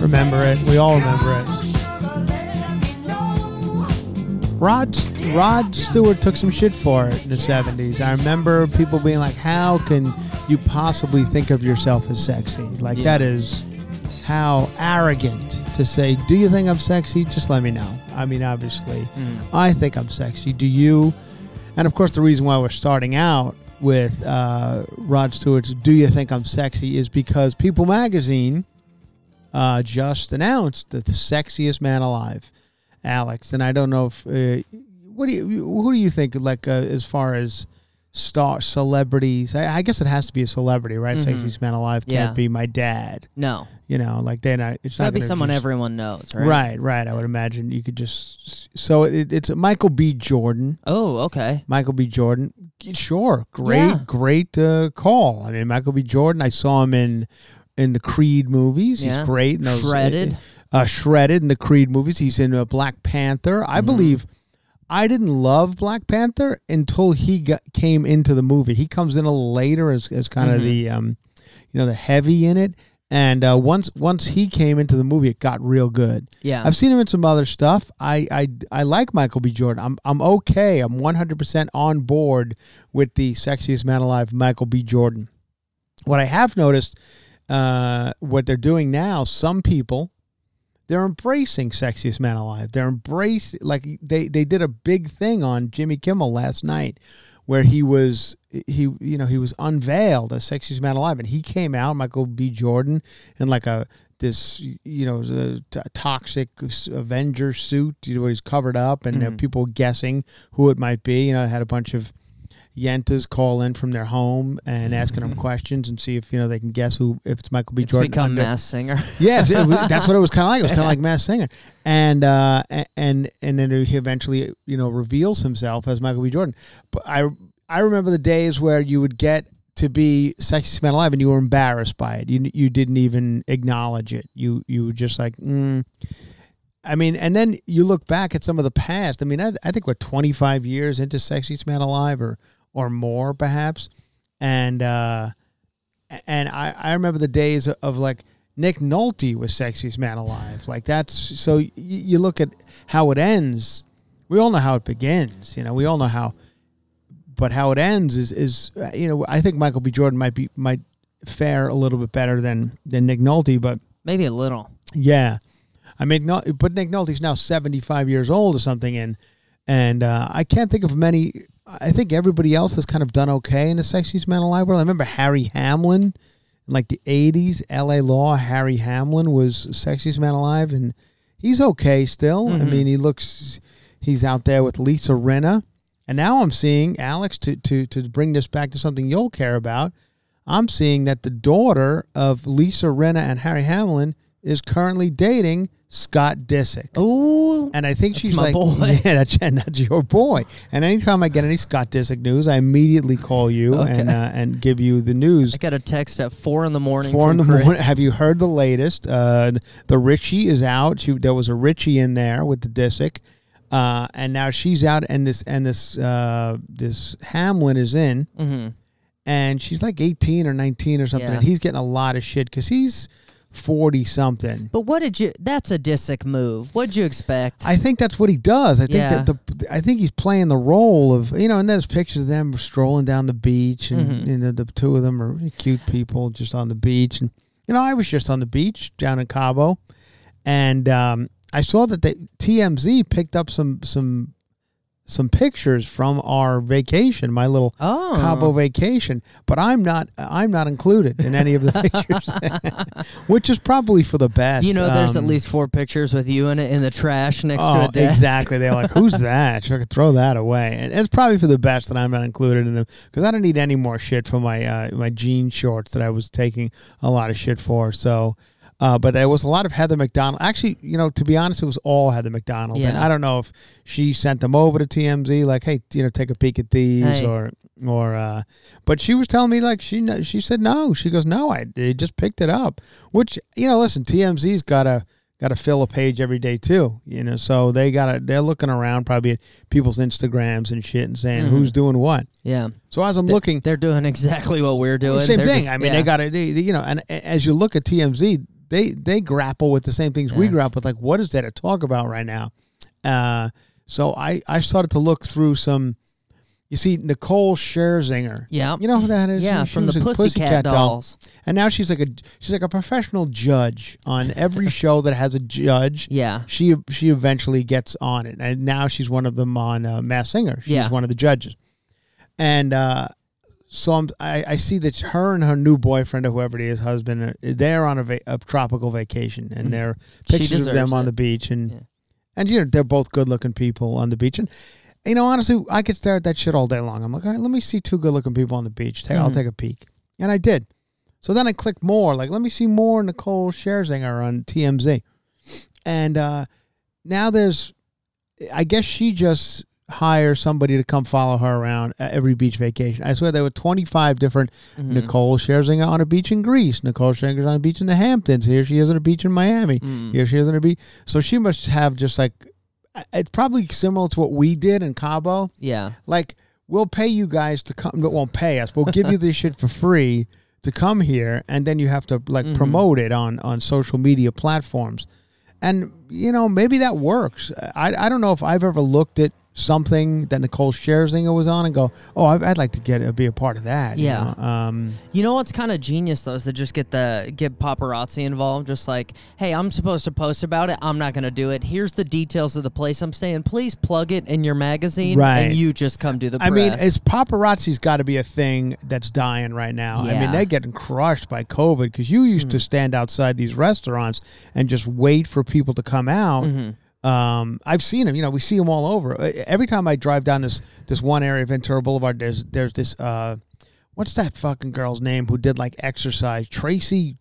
Remember it. We all remember it. Rod Stewart took some shit for it in the 70s. I remember people being like, how can you possibly think of yourself as sexy? Like, yeah. That is how arrogant to say, do you think I'm sexy? Just let me know. I mean, obviously, I think I'm sexy. Do you? And, of course, the reason why we're starting out with Rod Stewart's Do You Think I'm Sexy is because People Magazine... just announced the sexiest man alive, Alex. And I don't know if who do you think, like, as far as star celebrities? I guess it has to be a celebrity, right? Mm-hmm. Sexiest man alive can't be my dad. No, you know, like they're not. It's gotta be someone everyone knows, right? Right. I would imagine you could just. So it's Michael B. Jordan. Oh, okay. Michael B. Jordan. Sure, great call. I mean, Michael B. Jordan. I saw him in the Creed movies. Yeah. He's great. In those, shredded in the Creed movies. He's in Black Panther. I believe I didn't love Black Panther until he came into the movie. He comes in a little later as kind of the, the heavy in it. And once he came into the movie, it got real good. Yeah. I've seen him in some other stuff. I like Michael B. Jordan. I'm okay. I'm 100% on board with the sexiest man alive, Michael B. Jordan. What I have noticed... what they're doing now, some people, they're embracing Sexiest Man Alive. They're embracing, like, they did a big thing on Jimmy Kimmel last night where he was unveiled as Sexiest Man Alive, and he came out, Michael B. Jordan, in like a toxic Avenger suit, where he's covered up, and people guessing who it might be. You know, had a bunch of Yentas call in from their home and asking them questions and see if they can guess if it's Michael B. Jordan. It's become Masked Singer. Yes, that's what it was kind of like. It was kind of like Masked Singer, and then he eventually reveals himself as Michael B. Jordan. But I remember the days where you would get to be Sexiest Man Alive and you were embarrassed by it. You didn't even acknowledge it. You were just like. I mean, and then you look back at some of the past. I mean, I think we're 25 years into Sexiest Man Alive or more, perhaps. And I remember the days of, like, Nick Nolte was Sexiest Man Alive. Like, that's... So you look at how it ends. We all know how it begins. We all know how... But how it ends is I think Michael B. Jordan might fare a little bit better than Nick Nolte, but... Maybe a little. Yeah. I mean, but Nick Nolte's now 75 years old or something, and I can't think of many. I think everybody else has kind of done okay in the Sexiest Man Alive world. I remember Harry Hamlin in like the 80s. L.A. Law, Harry Hamlin was sexiest man alive, and he's okay still. Mm-hmm. I mean, he looks, he's out there with Lisa Rinna. And now I'm seeing, Alex, to bring this back to something you'll care about, I'm seeing that the daughter of Lisa Rinna and Harry Hamlin is currently dating Scott Disick. Ooh. And I think she's my like, boy. Yeah, that's your boy. And anytime I get any Scott Disick news, I immediately call you and give you the news. I got a text at 4 a.m. Morning. Have you heard the latest? The Richie is out. There was a Richie in there with the Disick. And now she's out, and this Hamlin is in. Mm-hmm. And she's like 18 or 19 or something. Yeah. And he's getting a lot of shit because he's 40-something. But that's a Disick move. What'd you expect? I think that's what he does. I think he's playing the role of, and there's pictures of them strolling down the beach. And, mm-hmm. The two of them are really cute people just on the beach. And, I was just on the beach down in Cabo. And I saw that TMZ picked up some pictures from our vacation, my little Cabo vacation, but I'm not included in any of the pictures, which is probably for the best. There's at least 4 pictures with you in the trash next to a desk. Exactly. They're like, "Who's that? Should I throw that away?" And it's probably for the best that I'm not included in them, because I don't need any more shit for my my jean shorts that I was taking a lot of shit for. So. But there was a lot of Heather McDonald. Actually, to be honest, it was all Heather McDonald. Yeah. And I don't know if she sent them over to TMZ, like, hey, take a peek at these, or but she was telling me, like, she said no. She goes, no, they just picked it up. Which, listen, TMZ's got to fill a page every day too. So they're looking around probably at people's Instagrams and shit and saying mm-hmm. who's doing what. Yeah. So as I'm looking, they're doing exactly what we're doing. Same they're thing. Just, I mean, yeah. They got to, and as you look at TMZ. They grapple with the same things we grapple with. Like, what is there to talk about right now? So I started to look through some. You see, Nicole Scherzinger. Yeah, you know who that is. Yeah, she from the Pussycat Dolls. And now she's like a professional judge on every show that has a judge. Yeah, she eventually gets on it, and now she's one of them on Masked Singer. She's one of the judges, and. So I see that her and her new boyfriend or whoever it is, husband, they're on a tropical vacation, and they're pictures of them on the beach, and they're both good-looking people on the beach. And honestly, I could stare at that shit all day long. I'm like, all right, let me see 2 good-looking people on the beach. I'll take a peek, and I did. So then I clicked more, like, let me see more Nicole Scherzinger on TMZ, and now there's, I guess she just. Hire somebody to come follow her around every beach vacation. I swear there were 25 different Nicole Scherzinger on a beach in Greece. Nicole Scherzinger on a beach in the Hamptons. Here she is on a beach in Miami. Here she is on a beach. So she must have just like, it's probably similar to what we did in Cabo. Yeah. Like, we'll pay you guys to come, but won't pay us. We'll give you this shit for free to come here, and then you have to like promote it on social media platforms. And, maybe that works. I don't know if I've ever looked at something that Nicole Scherzinger was on and go, oh, I'd like to be a part of that. Yeah. What's kind of genius though is to just get paparazzi involved. Just like, hey, I'm supposed to post about it. I'm not going to do it. Here's the details of the place I'm staying. Please plug it in your magazine, right. And you just come do the press. I mean, it's paparazzi's got to be a thing that's dying right now. Yeah. I mean, they're getting crushed by COVID because you used to stand outside these restaurants and just wait for people to come out. Mm-hmm. I've seen them, we see them all over. Every time I drive down this one area of Ventura Boulevard, there's this, what's that fucking girl's name who did like exercise? Tracy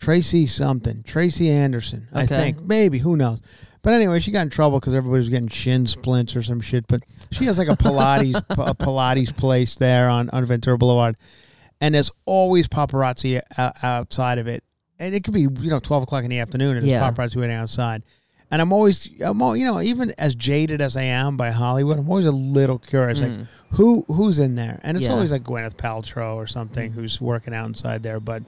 something. Tracy Anderson, okay. I think. Maybe, who knows? But anyway, she got in trouble because everybody was getting shin splints or some shit, but she has like a Pilates, a Pilates place there on Ventura Boulevard. And there's always paparazzi outside of it. And it could be, 12 o'clock in the afternoon and there's paparazzi waiting outside. And I'm always, even as jaded as I am by Hollywood, I'm always a little curious, like who's in there? And it's always like Gwyneth Paltrow or something who's working out inside there. But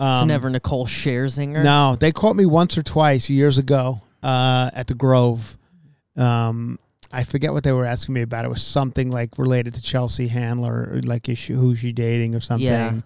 it's never Nicole Scherzinger. No, they caught me once or twice years ago at the Grove. I forget what they were asking me about. It was something like related to Chelsea Handler, or like who's she dating or something. Yeah.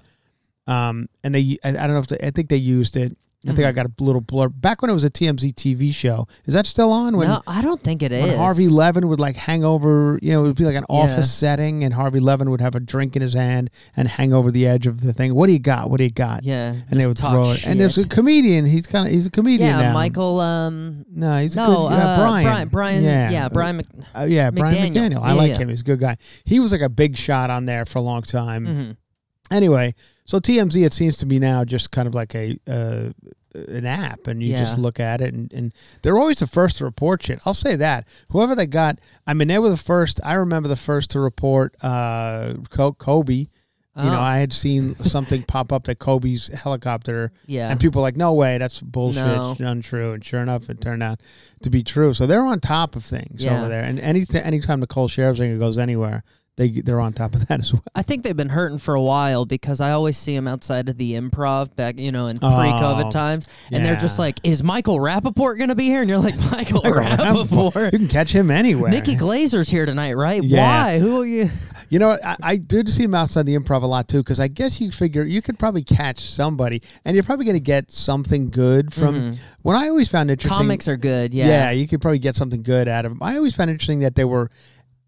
And I don't know if I think they used it. I think I got a little blurb. Back when it was a TMZ TV show. Is that still on? No, I don't think it is. When Harvey Levin would like hang over, you know, it would be like an office setting and Harvey Levin would have a drink in his hand and hang over the edge of the thing. What do you got? What do you got? Yeah. And they would throw it. Shit. And there's a comedian. He's a comedian now. Yeah, Michael. No, he's a good Brian. Brian. Yeah, Brian McDaniel. Brian McDaniel. I like him. He's a good guy. He was like a big shot on there for a long time. Mm-hmm. Anyway, so TMZ, it seems to be now just kind of like an app, and you just look at it, and they're always the first to report shit. I'll say that. Whoever they got, I mean, they were the first. I remember the first to report Kobe. You know, I had seen something pop up that Kobe's helicopter, and people were like, no way, that's bullshit, it's untrue. And sure enough, it turned out to be true. So they're on top of things over there. And anytime Nicole Scherzinger goes anywhere, They're on top of that as well. I think they've been hurting for a while because I always see them outside of the improv back, you know, in pre-COVID times. And they're just like, is Michael Rappaport going to be here? And you're like, Michael Rappaport. You can catch him anywhere. Nikki Glaser's here tonight, right? Yeah. Why? Who are you? You know, I did see him outside the improv a lot, too, because I guess you figure you could probably catch somebody, and you're probably going to get something good from what I always found interesting. Comics are good, yeah, you could probably get something good out of them. I always found interesting that they were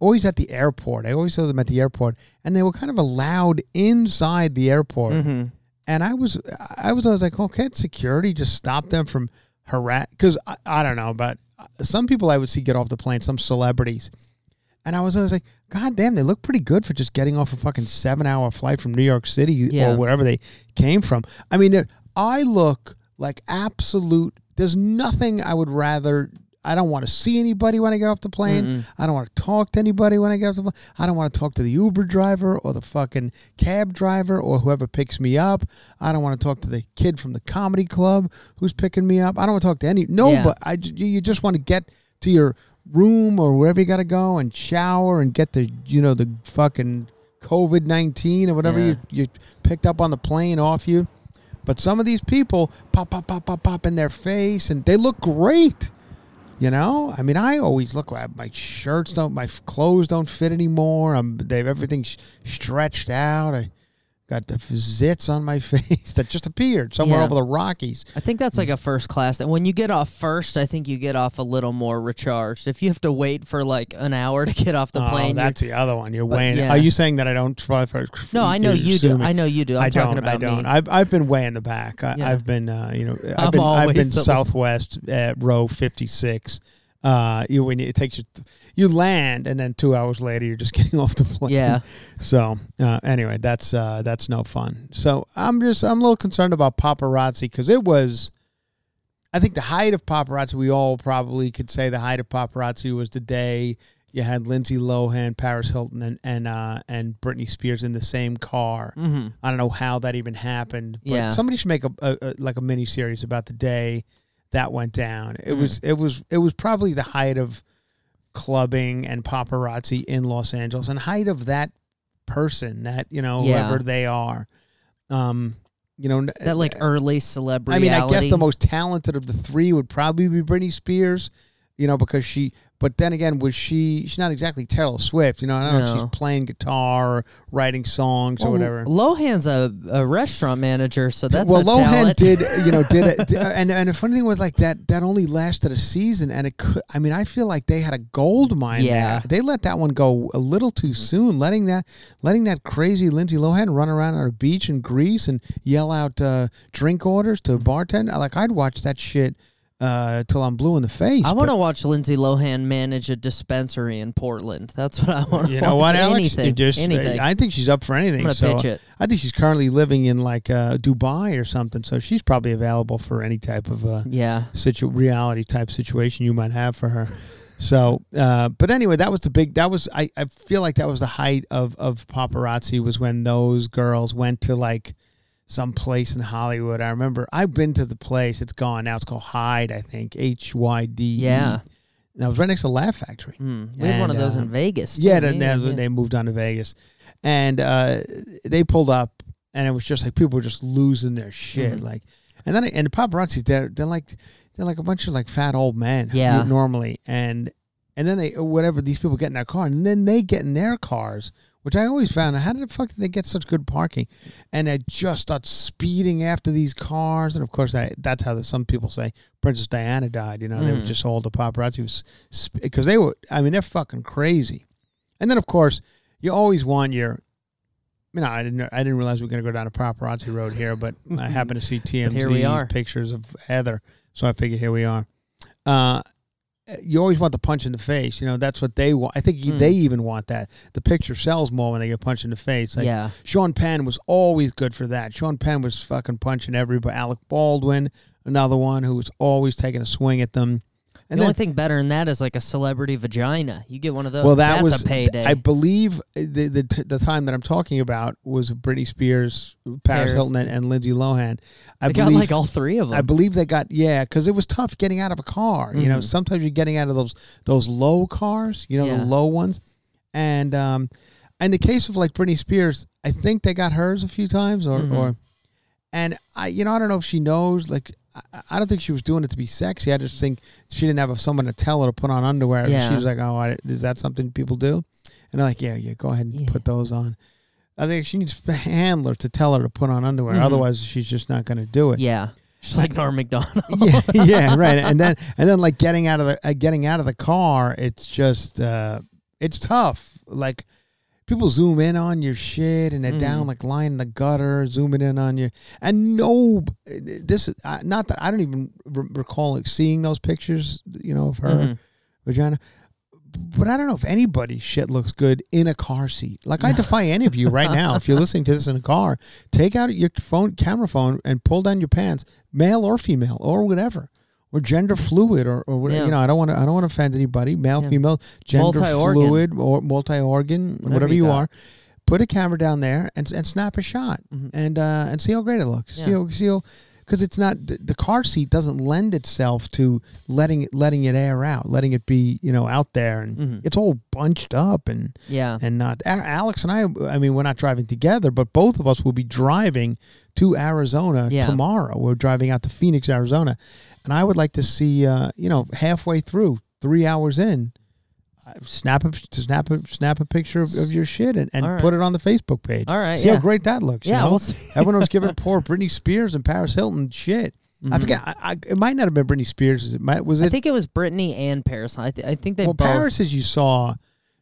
always at the airport. I always saw them at the airport, and they were kind of allowed inside the airport. Mm-hmm. And I was like, oh, can't security just stop them from harass? Because I don't know, but some people I would see get off the plane, some celebrities, and I was always like, God damn, they look pretty good for just getting off a fucking 7-hour flight from New York City or wherever they came from. I mean, I look like absolute. There's nothing I would rather. I don't want to see anybody when I get off the plane. I don't want to talk to anybody when I get off the plane. I don't want to talk to the Uber driver or the fucking cab driver or whoever picks me up. I don't want to talk to the kid from the comedy club who's picking me up. I don't want to talk to nobody. You just want to get to your room or wherever you got to go and shower and get the, you know, the fucking COVID-19 or whatever you picked up on the plane off you. But some of these people pop in their face and they look great. You know, I mean, I always look. My shirts don't, my clothes don't fit anymore. Everything's stretched out. I got the zits on my face that just appeared somewhere over the Rockies. I think that's like a first class. And when you get off first, I think you get off a little more recharged. If you have to wait for like an hour to get off the plane, that's the other one. You're weighing. Yeah. Are you saying that I don't try first? No, I know you do. I know you do. I'm talking about me. I don't. I've been way in the back. I've been, you know, I've been Southwest at row 56. When it takes you land and then 2 hours later you're just getting off the plane. Yeah. So anyway, that's no fun. So I'm a little concerned about paparazzi because it was, I think the height of paparazzi. We all probably could say the height of paparazzi was the day you had Lindsay Lohan, Paris Hilton, and Britney Spears in the same car. Mm-hmm. I don't know how that even happened. But somebody should make a mini series about the day that went down. It was probably the height of clubbing and paparazzi in Los Angeles, and height of that person that whoever they are, that like early celebrity. I mean, I guess the most talented of the three would probably be Britney Spears, because she. But then again, she's not exactly Taylor Swift, I don't know if she's playing guitar or writing songs or whatever. Lohan's a restaurant manager, so that's Lohan talent. did the funny thing was like that only lasted a season, and I feel like they had a gold mine there. They let that one go a little too soon, letting that crazy Lindsay Lohan run around on a beach in Greece and yell out drink orders to a bartender. Like, I'd watch that shit till I'm blue in the face. I want to watch Lindsay Lohan manage a dispensary in Portland. That's what I want to watch. You know what, Alex? Anything. I think she's up for anything. I'm going to pitch it. I think she's currently living in like Dubai or something, so she's probably available for any type of reality type situation you might have for her. So, but anyway, that was the big. That was I feel like that was the height of paparazzi, was when those girls went to like some place in Hollywood. I remember I've been to the place. It's gone now. It's called Hyde, I think. HYDE. Yeah. And I was right next to Laugh Factory. We had one of those in Vegas. Yeah, they moved on to Vegas. And they pulled up, and it was just like people were just losing their shit. Mm-hmm. Like, and then the paparazzi, they're like a bunch of like fat old men. Yeah. Normally, and then these people get in their car, and then they get in their cars which I always found, how the fuck did they get such good parking? And they just start speeding after these cars. And, of course, that's how some people say Princess Diana died. You know, they were just all the paparazzi. Because they were, I mean, they're fucking crazy. And then, of course, you always want your... You know, I didn't realize we were going to go down a paparazzi road here, but I happened to see TMZ pictures of Heather, so I figured here we are. You always want the punch in the face. You know, that's what they want. I think they even want that. The picture sells more when they get punched in the face. Like, yeah. Sean Penn was always good for that. Sean Penn was fucking punching everybody. Alec Baldwin, another one who was always taking a swing at them. And the only thing better than that is like a celebrity vagina. You get one of those. Well, that's a payday. I believe the time that I'm talking about was Britney Spears, Paris Hilton, and Lindsay Lohan. I believe, got like all three of them. I believe they got, yeah, because it was tough getting out of a car. Mm-hmm. You know, sometimes you're getting out of those low cars, you know, the low ones. And in the case of like Britney Spears, I think they got hers a few times or and I don't know if she knows, like, I don't think she was doing it to be sexy. I just think she didn't have someone to tell her to put on underwear. Yeah. She was like, oh, is that something people do? And they're like, yeah, go ahead and put those on. I think she needs a handler to tell her to put on underwear. Otherwise, she's just not going to do it. Yeah. She's like Norm MacDonald. yeah, right. And then like getting out of the car, it's just, it's tough. Like, people zoom in on your shit, and they're down like lying in the gutter, zooming in on you. And not that I don't even recall like seeing those pictures, you know, of her vagina. But I don't know if anybody's shit looks good in a car seat. Like, I defy any of you right now, if you're listening to this in a car, take out your camera phone, and pull down your pants, male or female or whatever. Or gender fluid, or whatever. Yeah. You know, I don't want to offend anybody. Male, female, gender fluid, or multi-organ, whatever you are. Put a camera down there and snap a shot, and see how great it looks. Yeah. See how, because it's not the car seat doesn't lend itself to letting it air out, letting it be, you know, out there, and it's all bunched up and not. Alex and I mean, we're not driving together, but both of us will be driving to Arizona tomorrow. We're driving out to Phoenix, Arizona. And I would like to see, halfway through, 3 hours in, snap a picture of your shit and right. Put it on the Facebook page. All right, see how great that looks. Yeah, you know? We'll see. Everyone was giving poor Britney Spears and Paris Hilton shit. I forget. It might not have been Britney Spears. Was it? I think it was Britney and Paris. I think they. Well, both. Paris, as you saw,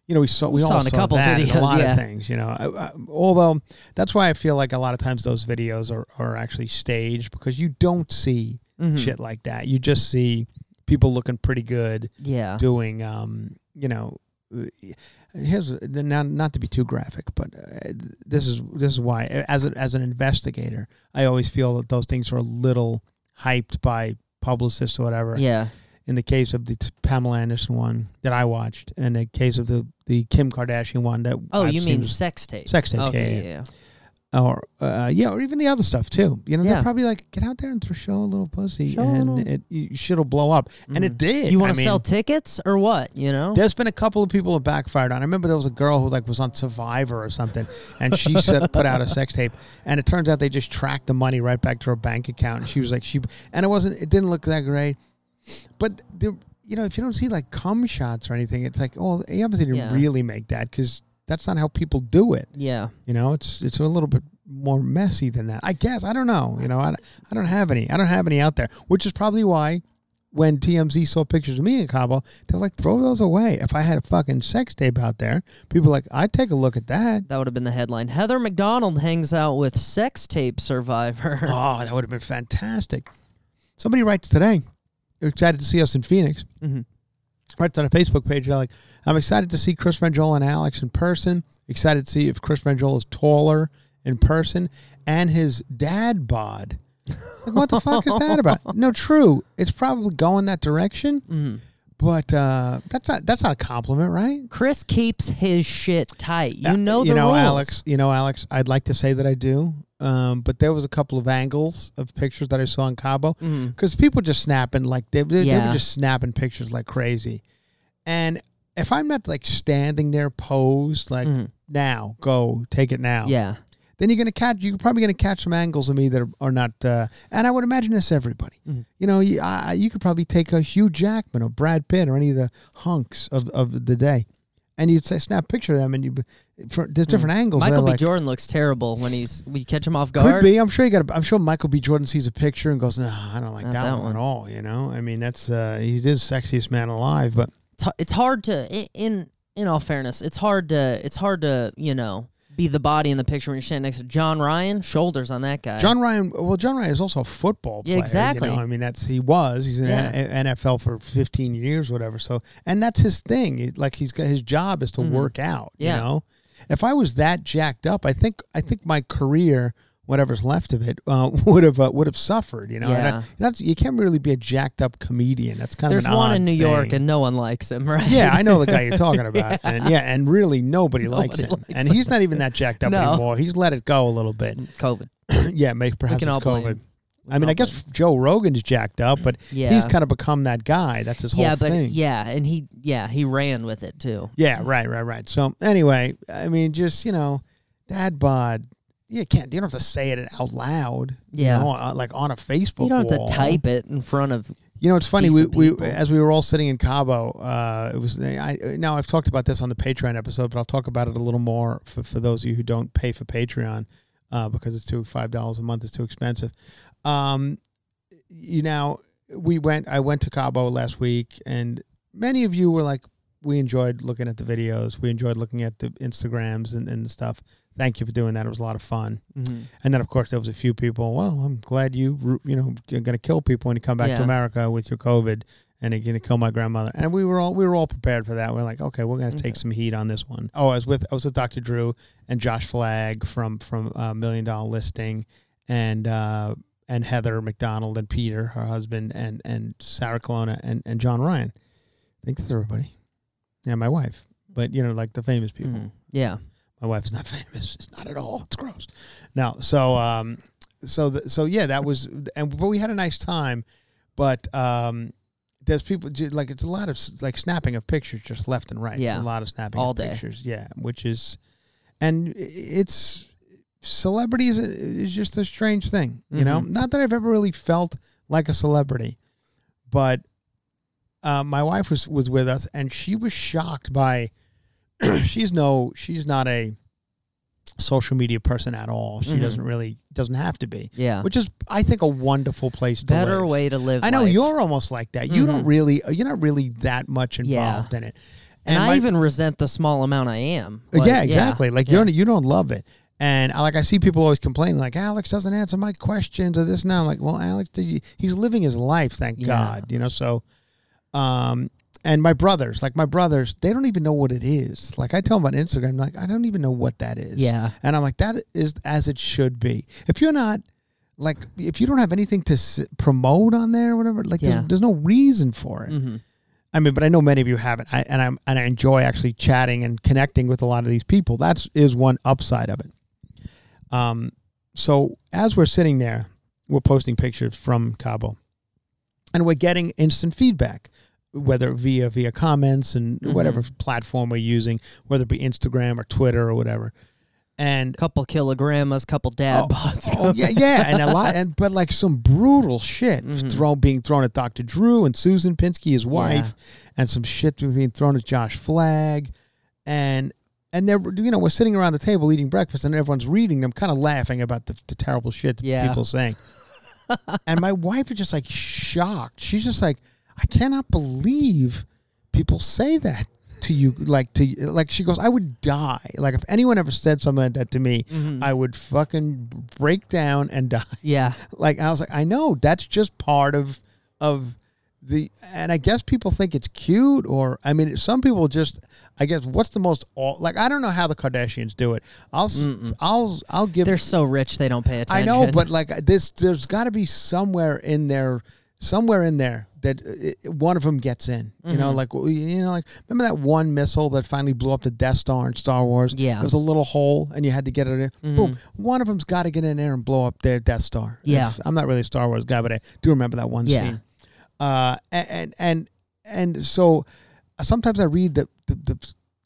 you know, we all saw a couple that videos, and a lot of things. You know, I, although that's why I feel like a lot of times those videos are actually staged, because you don't see. Shit like that. You just see people looking pretty good. Yeah. Doing, here's not to be too graphic, but this is why, as an investigator, I always feel that those things are a little hyped by publicists or whatever. Yeah. In the case of the Pamela Anderson one that I watched, and the case of the Kim Kardashian one that you mean sex tape? Sex tape. Okay, yeah. Or or even the other stuff too. You know, they're probably like, get out there and show a little pussy, shit'll blow up, and it did. You want to sell tickets or what? You know, there's been a couple of people that backfired on. I remember there was a girl who like was on Survivor or something, and she put out a sex tape, and it turns out they just tracked the money right back to her bank account, and she was like, it didn't look that great, but if you don't see like cum shots or anything, it's like, oh, you obviously didn't really make that, because. That's not how people do it. Yeah. You know, it's a little bit more messy than that. I guess. I don't know. You know, I don't have any. I don't have any out there, which is probably why when TMZ saw pictures of me in Cabo, they're like, throw those away. If I had a fucking sex tape out there, people are like, I'd take a look at that. That would have been the headline. Heather McDonald hangs out with sex tape survivor. Oh, that would have been fantastic. Somebody writes today, they're excited to see us in Phoenix. Mm-hmm. Writes on a Facebook page, they're like, I'm excited to see Chris Manjola and Alex in person. Excited to see if Chris Manjola is taller in person. And his dad bod. Like, what the fuck is that about? No, true. It's probably going that direction. Mm-hmm. But that's not a compliment, right? Chris keeps his shit tight. You know the rules. Alex, I'd like to say that I do. But there was a couple of angles of pictures that I saw in Cabo, because people just snapping like they were just snapping pictures like crazy. And if I'm not like standing there posed like now, go take it now. Yeah. Then you're probably going to catch some angles of me that are not, and I would imagine this everybody. Mm-hmm. You know, you could probably take a Hugh Jackman or Brad Pitt or any of the hunks of the day. and you'd say snap picture of them, and there's different angles. Michael B. Jordan looks terrible when we catch him off guard. Could be. I'm sure Michael B. Jordan sees a picture and goes, "No, I don't like that one at all." You know, I mean, that's he is the sexiest man alive, but it's hard to in all fairness, it's hard to be the body in the picture when you're standing next to John Ryan. Shoulders on that guy. John Ryan is also a football player. Yeah, exactly. I mean, he's in NFL for 15 years, whatever. So, and that's his thing. He's got his job is to work out. Yeah. You know, if I was that jacked up, I think my career, whatever's left of it, would have suffered. You know, yeah. You can't really be a jacked up comedian. That's kind of an odd thing. There's one in New York, and no one likes him, right? Yeah, I know the guy you're talking about, and really nobody likes him, and he's not even that jacked up anymore. He's let it go a little bit. COVID. Yeah, perhaps it's COVID. I mean, I guess Joe Rogan's jacked up, but he's kind of become that guy. That's his whole thing. Yeah, and he ran with it too. Yeah, right. So anyway, I mean, just dad bod. You don't have to say it out loud. Yeah, on a Facebook. You don't have to type it in front of. You know, it's funny. We as we were all sitting in Cabo, it was. Now I've talked about this on the Patreon episode, but I'll talk about it a little more for those of you who don't pay for Patreon, because it's $5 a month is too expensive. I went to Cabo last week, and many of you were like, we enjoyed looking at the videos, we enjoyed looking at the Instagrams and stuff. Thank you for doing that. It was a lot of fun. Mm-hmm. And then, of course, there was a few people, well, I'm glad you're going to kill people when you come back to America with your COVID, and you're going to kill my grandmother. And we were all prepared for that. We're like, okay, we're going to take some heat on this one. Oh, I was with Dr. Drew and Josh Flagg from Million Dollar Listing, and Heather McDonald and Peter, her husband, and Sarah Colonna and John Ryan. I think that's everybody. Yeah, my wife. But, the famous people. Mm-hmm. Yeah. My wife's not famous. It's not at all. It's gross. No, that was, but we had a nice time. But there's people it's a lot of snapping of pictures just left and right. Yeah, it's a lot of snapping all of day. Pictures. Yeah, which is, and it's celebrity is just a strange thing. Mm-hmm. You know, not that I've ever really felt like a celebrity, but my wife was with us, and she was shocked by. She's not a social media person at all. She doesn't have to be. Yeah. Which is, I think, a wonderful place to live. Better way to live. I know you're almost like that. Mm-hmm. You're not really that much involved in it. And I even resent the small amount I am. Like, yeah, exactly. Yeah. You don't love it. And I see people always complaining, like, Alex doesn't answer my questions or this and that. I'm like, well, Alex, he's living his life, thank God. So, and my brothers, they don't even know what it is. Like, I tell them on Instagram, I don't even know what that is. Yeah. And I'm like, that is as it should be. If you're not, if you don't have anything to promote on there or whatever, there's no reason for it. Mm-hmm. I mean, but I know many of you haven't. And I enjoy actually chatting and connecting with a lot of these people. That is one upside of it. So as we're sitting there, we're posting pictures from Cabo. And we're getting instant feedback. Whether via comments and whatever platform we're using, whether it be Instagram or Twitter or whatever, and couple kilogrammas, couple dad bots. Oh yeah, and a lot, but some brutal shit being thrown at Dr. Drew and Susan Pinsky, his wife, and some shit being thrown at Josh Flagg, and they're we're sitting around the table eating breakfast, and everyone's reading them, kind of laughing about the terrible shit that people are saying, and my wife is just shocked. She's just like, I cannot believe people say that to you. She goes, I would die. If anyone ever said something like that to me, I would fucking break down and die. Yeah. I was like, I know, that's just part of the, and I guess people think it's cute, or, I mean, some people just, I guess, what's the most, I don't know how the Kardashians do it. I'll give. They're so rich, they don't pay attention. I know, but there's gotta be somewhere in there. That one of them gets in, remember that one missile that finally blew up the Death Star in Star Wars? Yeah, there was a little hole, and you had to get it in. Boom! One of them's got to get in there and blow up their Death Star. Yeah, I'm not really a Star Wars guy, but I do remember that one scene. And so sometimes I read the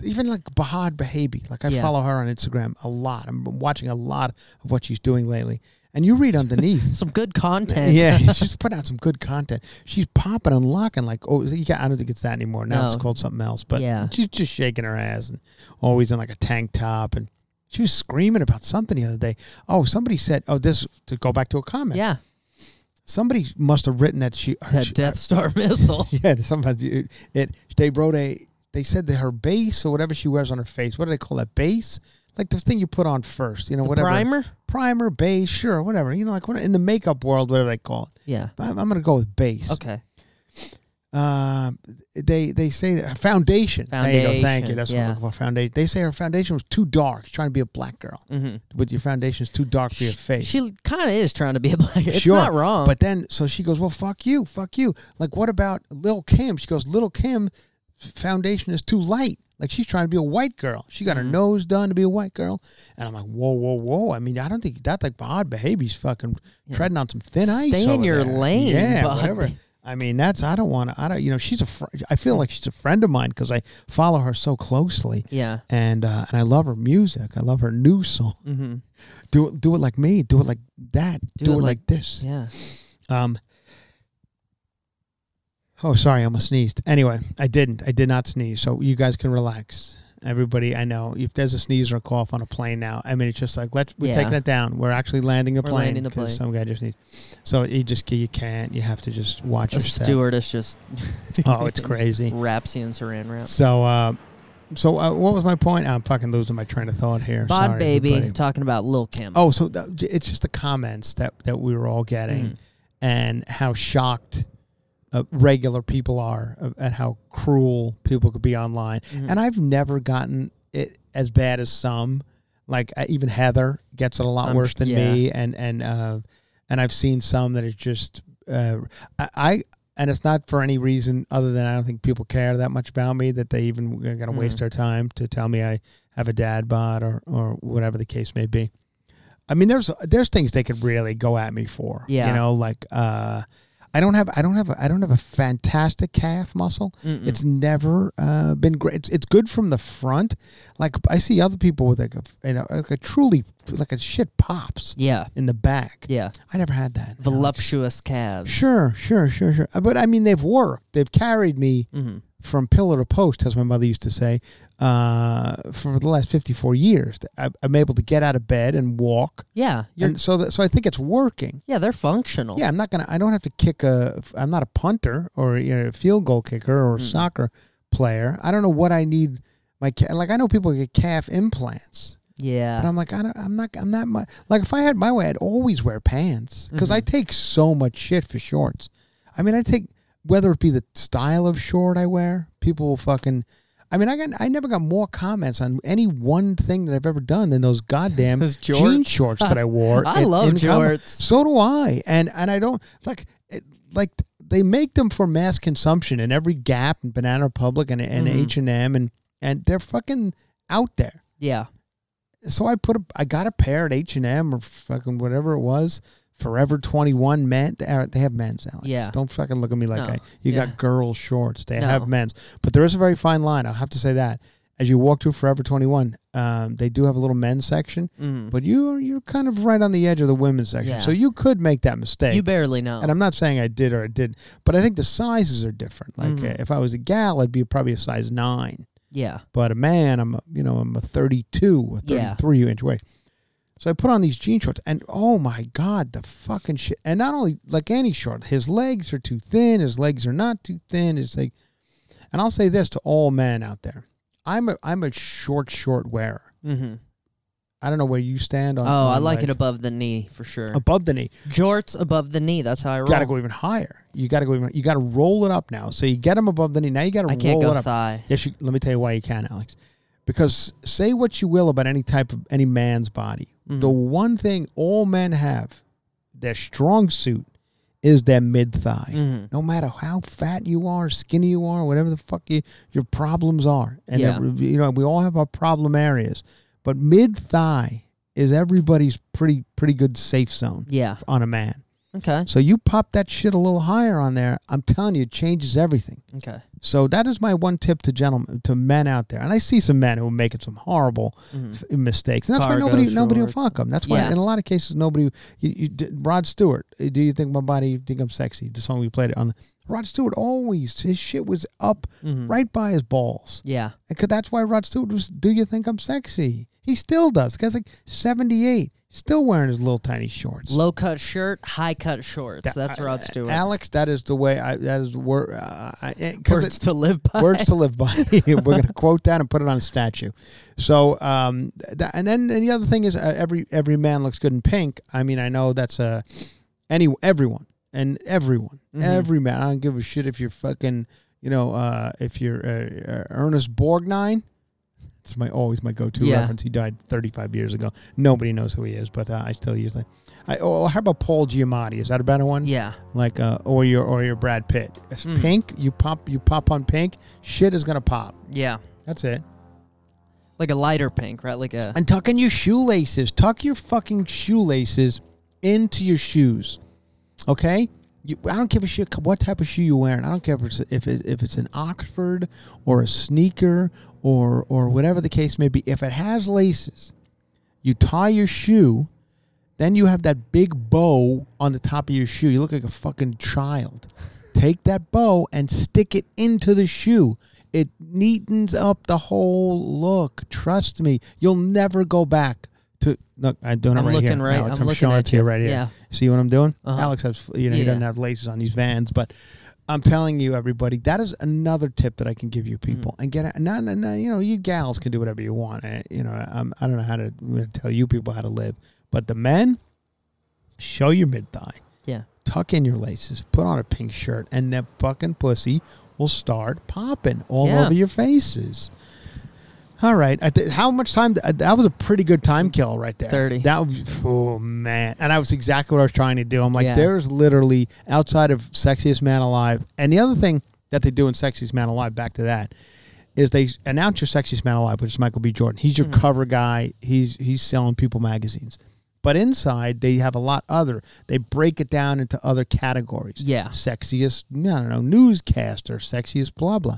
even Bahad Behabi. I follow her on Instagram a lot. I'm watching a lot of what she's doing lately. And you read underneath. Some good content. Yeah, she's put out some good content. She's popping and locking like, oh, yeah, I don't think it's that anymore. Now it's called something else. But she's just shaking her ass and always in like a tank top. And she was screaming about something the other day. Oh, somebody said, oh, this, to go back to a comment. Yeah. Somebody must have written that she... That Death Star missile. Yeah, somebody... They wrote a... They said that her base or whatever she wears on her face. What do they call that? Base? Like the thing you put on first, you know, the whatever. Primer? Primer, base, sure, whatever. You know, like in the makeup world, whatever they call it. Yeah. I'm going to go with base. Okay. They say that her foundation. There you go, thank you. That's what I'm looking for, foundation. They say her foundation was too dark. She's trying to be a black girl. Mm-hmm. But your foundation's too dark for your face. She kind of is trying to be a black girl. It's not wrong. But then, so she goes, well, fuck you. Like, what about Lil' Kim? She goes, Lil' Kim... foundation is too light. Like she's trying to be a white girl. She got her nose done to be a white girl. And I'm like, whoa. I mean, I don't think that's like Bahad Behabi's fucking treading on some thin ice. Stay in your lane. Yeah, whatever. I mean, that's, she's I feel like she's a friend of mine because I follow her so closely. Yeah. And I love her music. I love her new song. Mm-hmm. Do it like me. Do it like that. Do it like this. Yeah. Oh, sorry, I almost sneezed. Anyway, I did not sneeze, so you guys can relax. Everybody, I know, if there's a sneeze or a cough on a plane now, I mean, it's just like, we're taking it down. We're actually landing the plane because some guy just sneezed. So you can't. You have to just watch your step. The stewardess just... Oh, it's crazy. Wraps you in saran wrap. So what was my point? I'm fucking losing my train of thought here. Bod Baby, everybody. Talking about Lil' Kim. Oh, so it's just the comments that we were all getting and how shocked... regular people are at how cruel people could be online. Mm-hmm. And I've never gotten it as bad as some. Like, even Heather gets it a lot worse than me. And I've seen some that is just... And it's not for any reason other than I don't think people care that much about me that they even going to waste their time to tell me I have a dad bod or whatever the case may be. I mean, there's things they could really go at me for. Yeah. You know, like... I don't have a fantastic calf muscle. Mm-mm. It's never been great. It's good from the front. Like I see other people with like a shit pops. Yeah. In the back. Yeah. I never had that. Voluptuous calves. Sure. But I mean, they've worked. They've carried me from pillar to post, as my mother used to say, for the last 54 years. I'm able to get out of bed and walk. Yeah. And so I think it's working. Yeah, they're functional. Yeah, I don't have to I'm not a punter or a field goal kicker or a soccer player. I don't know what I need. Like I know people get calf implants. Yeah. But I'm like, I'm not, like if I had my way, I'd always wear pants because I take so much shit for shorts. I mean, whether it be the style of short I wear, people will fucking... I mean, I never got more comments on any one thing that I've ever done than those goddamn jean shorts that I wore. I love jorts. So do I. And I don't... Like they make them for mass consumption in every Gap and Banana Republic and H&M. And they're fucking out there. Yeah. So I got a pair at H&M or fucking whatever it was. Forever 21 men. They have men's, Alex. Yeah. Don't fucking look at me like got girl shorts. They have men's. But there is a very fine line. I'll have to say that. As you walk through Forever 21, they do have a little men's section, but you're kind of right on the edge of the women's section. Yeah. So you could make that mistake. You barely know. And I'm not saying I did or I didn't, but I think the sizes are different. Like if I was a gal, I'd be probably a size 9. Yeah. But a man, I'm a 32 or 33 inch waist. So I put on these jean shorts, and oh my God, the fucking shit. And not only like any short, his legs are too thin, his legs are not too thin. It's like, and I'll say this to all men out there. I'm a short wearer. Mm-hmm. I don't know where you stand on. Oh, I like it above the knee for sure. Above the knee. Jorts above the knee. That's how I roll. Got to go even higher. You got to roll it up now. So you get them above the knee. Now you got to roll it up. I can't go thigh. Yes, let me tell you why you can, Alex. Because say what you will about any man's body. The one thing all men have, their strong suit, is their mid-thigh. Mm-hmm. No matter how fat you are, skinny you are, whatever the fuck your problems are. And we all have our problem areas. But mid-thigh is everybody's pretty good safe zone on a man. Okay. So you pop that shit a little higher on there, I'm telling you, it changes everything. Okay. So that is my one tip to gentlemen, to men out there. And I see some men who are making some horrible mistakes. And that's why nobody will fuck them. That's why, in a lot of cases, nobody... Rod Stewart, do you think my body, think I'm sexy? The song we played it on... Rod Stewart always, his shit was up right by his balls. Yeah. Because that's why Rod Stewart was, do you think I'm sexy? He still does. Because like 78, still wearing his little tiny shorts. Low cut shirt, high cut shorts. That's Rod Stewart. Alex, that is the way, words to live by. Words to live by. We're going to quote that and put it on a statue. So, and then the other thing is every man looks good in pink. I mean, I know that's everyone. And every man, I don't give a shit if you're fucking, if you're Ernest Borgnine. It's always my go-to reference. He died 35 years ago. Nobody knows who he is, but I still use that. How about Paul Giamatti? Is that a better one? Yeah. Like or your Brad Pitt. It's pink. You pop on pink. Shit is gonna pop. Yeah. That's it. Like a lighter pink, right? And tucking your shoelaces. Tuck your fucking shoelaces into your shoes. Okay, I don't give a shit what type of shoe you're wearing. I don't care if it's an Oxford or a sneaker or whatever the case may be. If it has laces, you tie your shoe, then you have that big bow on the top of your shoe. You look like a fucking child. Take that bow and stick it into the shoe. It neatens up the whole look. Trust me, you'll never go back. Look, I'm doing it right here. Right, Alex, I'm showing it to you right here. Yeah. See what I'm doing? Uh-huh. Alex has, he doesn't have laces on these Vans, but I'm telling you, everybody, that is another tip that I can give you people. And get no, you gals can do whatever you want. I don't know how to tell you people how to live, but the men, show your mid thigh. Yeah. Tuck in your laces. Put on a pink shirt, and that fucking pussy will start popping all over your faces. All right. How much time? That was a pretty good time kill right there. 30. That was, oh, man. And that was exactly what I was trying to do. I'm like, there's literally, outside of Sexiest Man Alive. And the other thing that they do in Sexiest Man Alive, back to that, is they announce your Sexiest Man Alive, which is Michael B. Jordan. He's your cover guy. He's selling people magazines. But inside, they have a lot other. They break it down into other categories. Yeah. Sexiest, newscaster, sexiest blah, blah.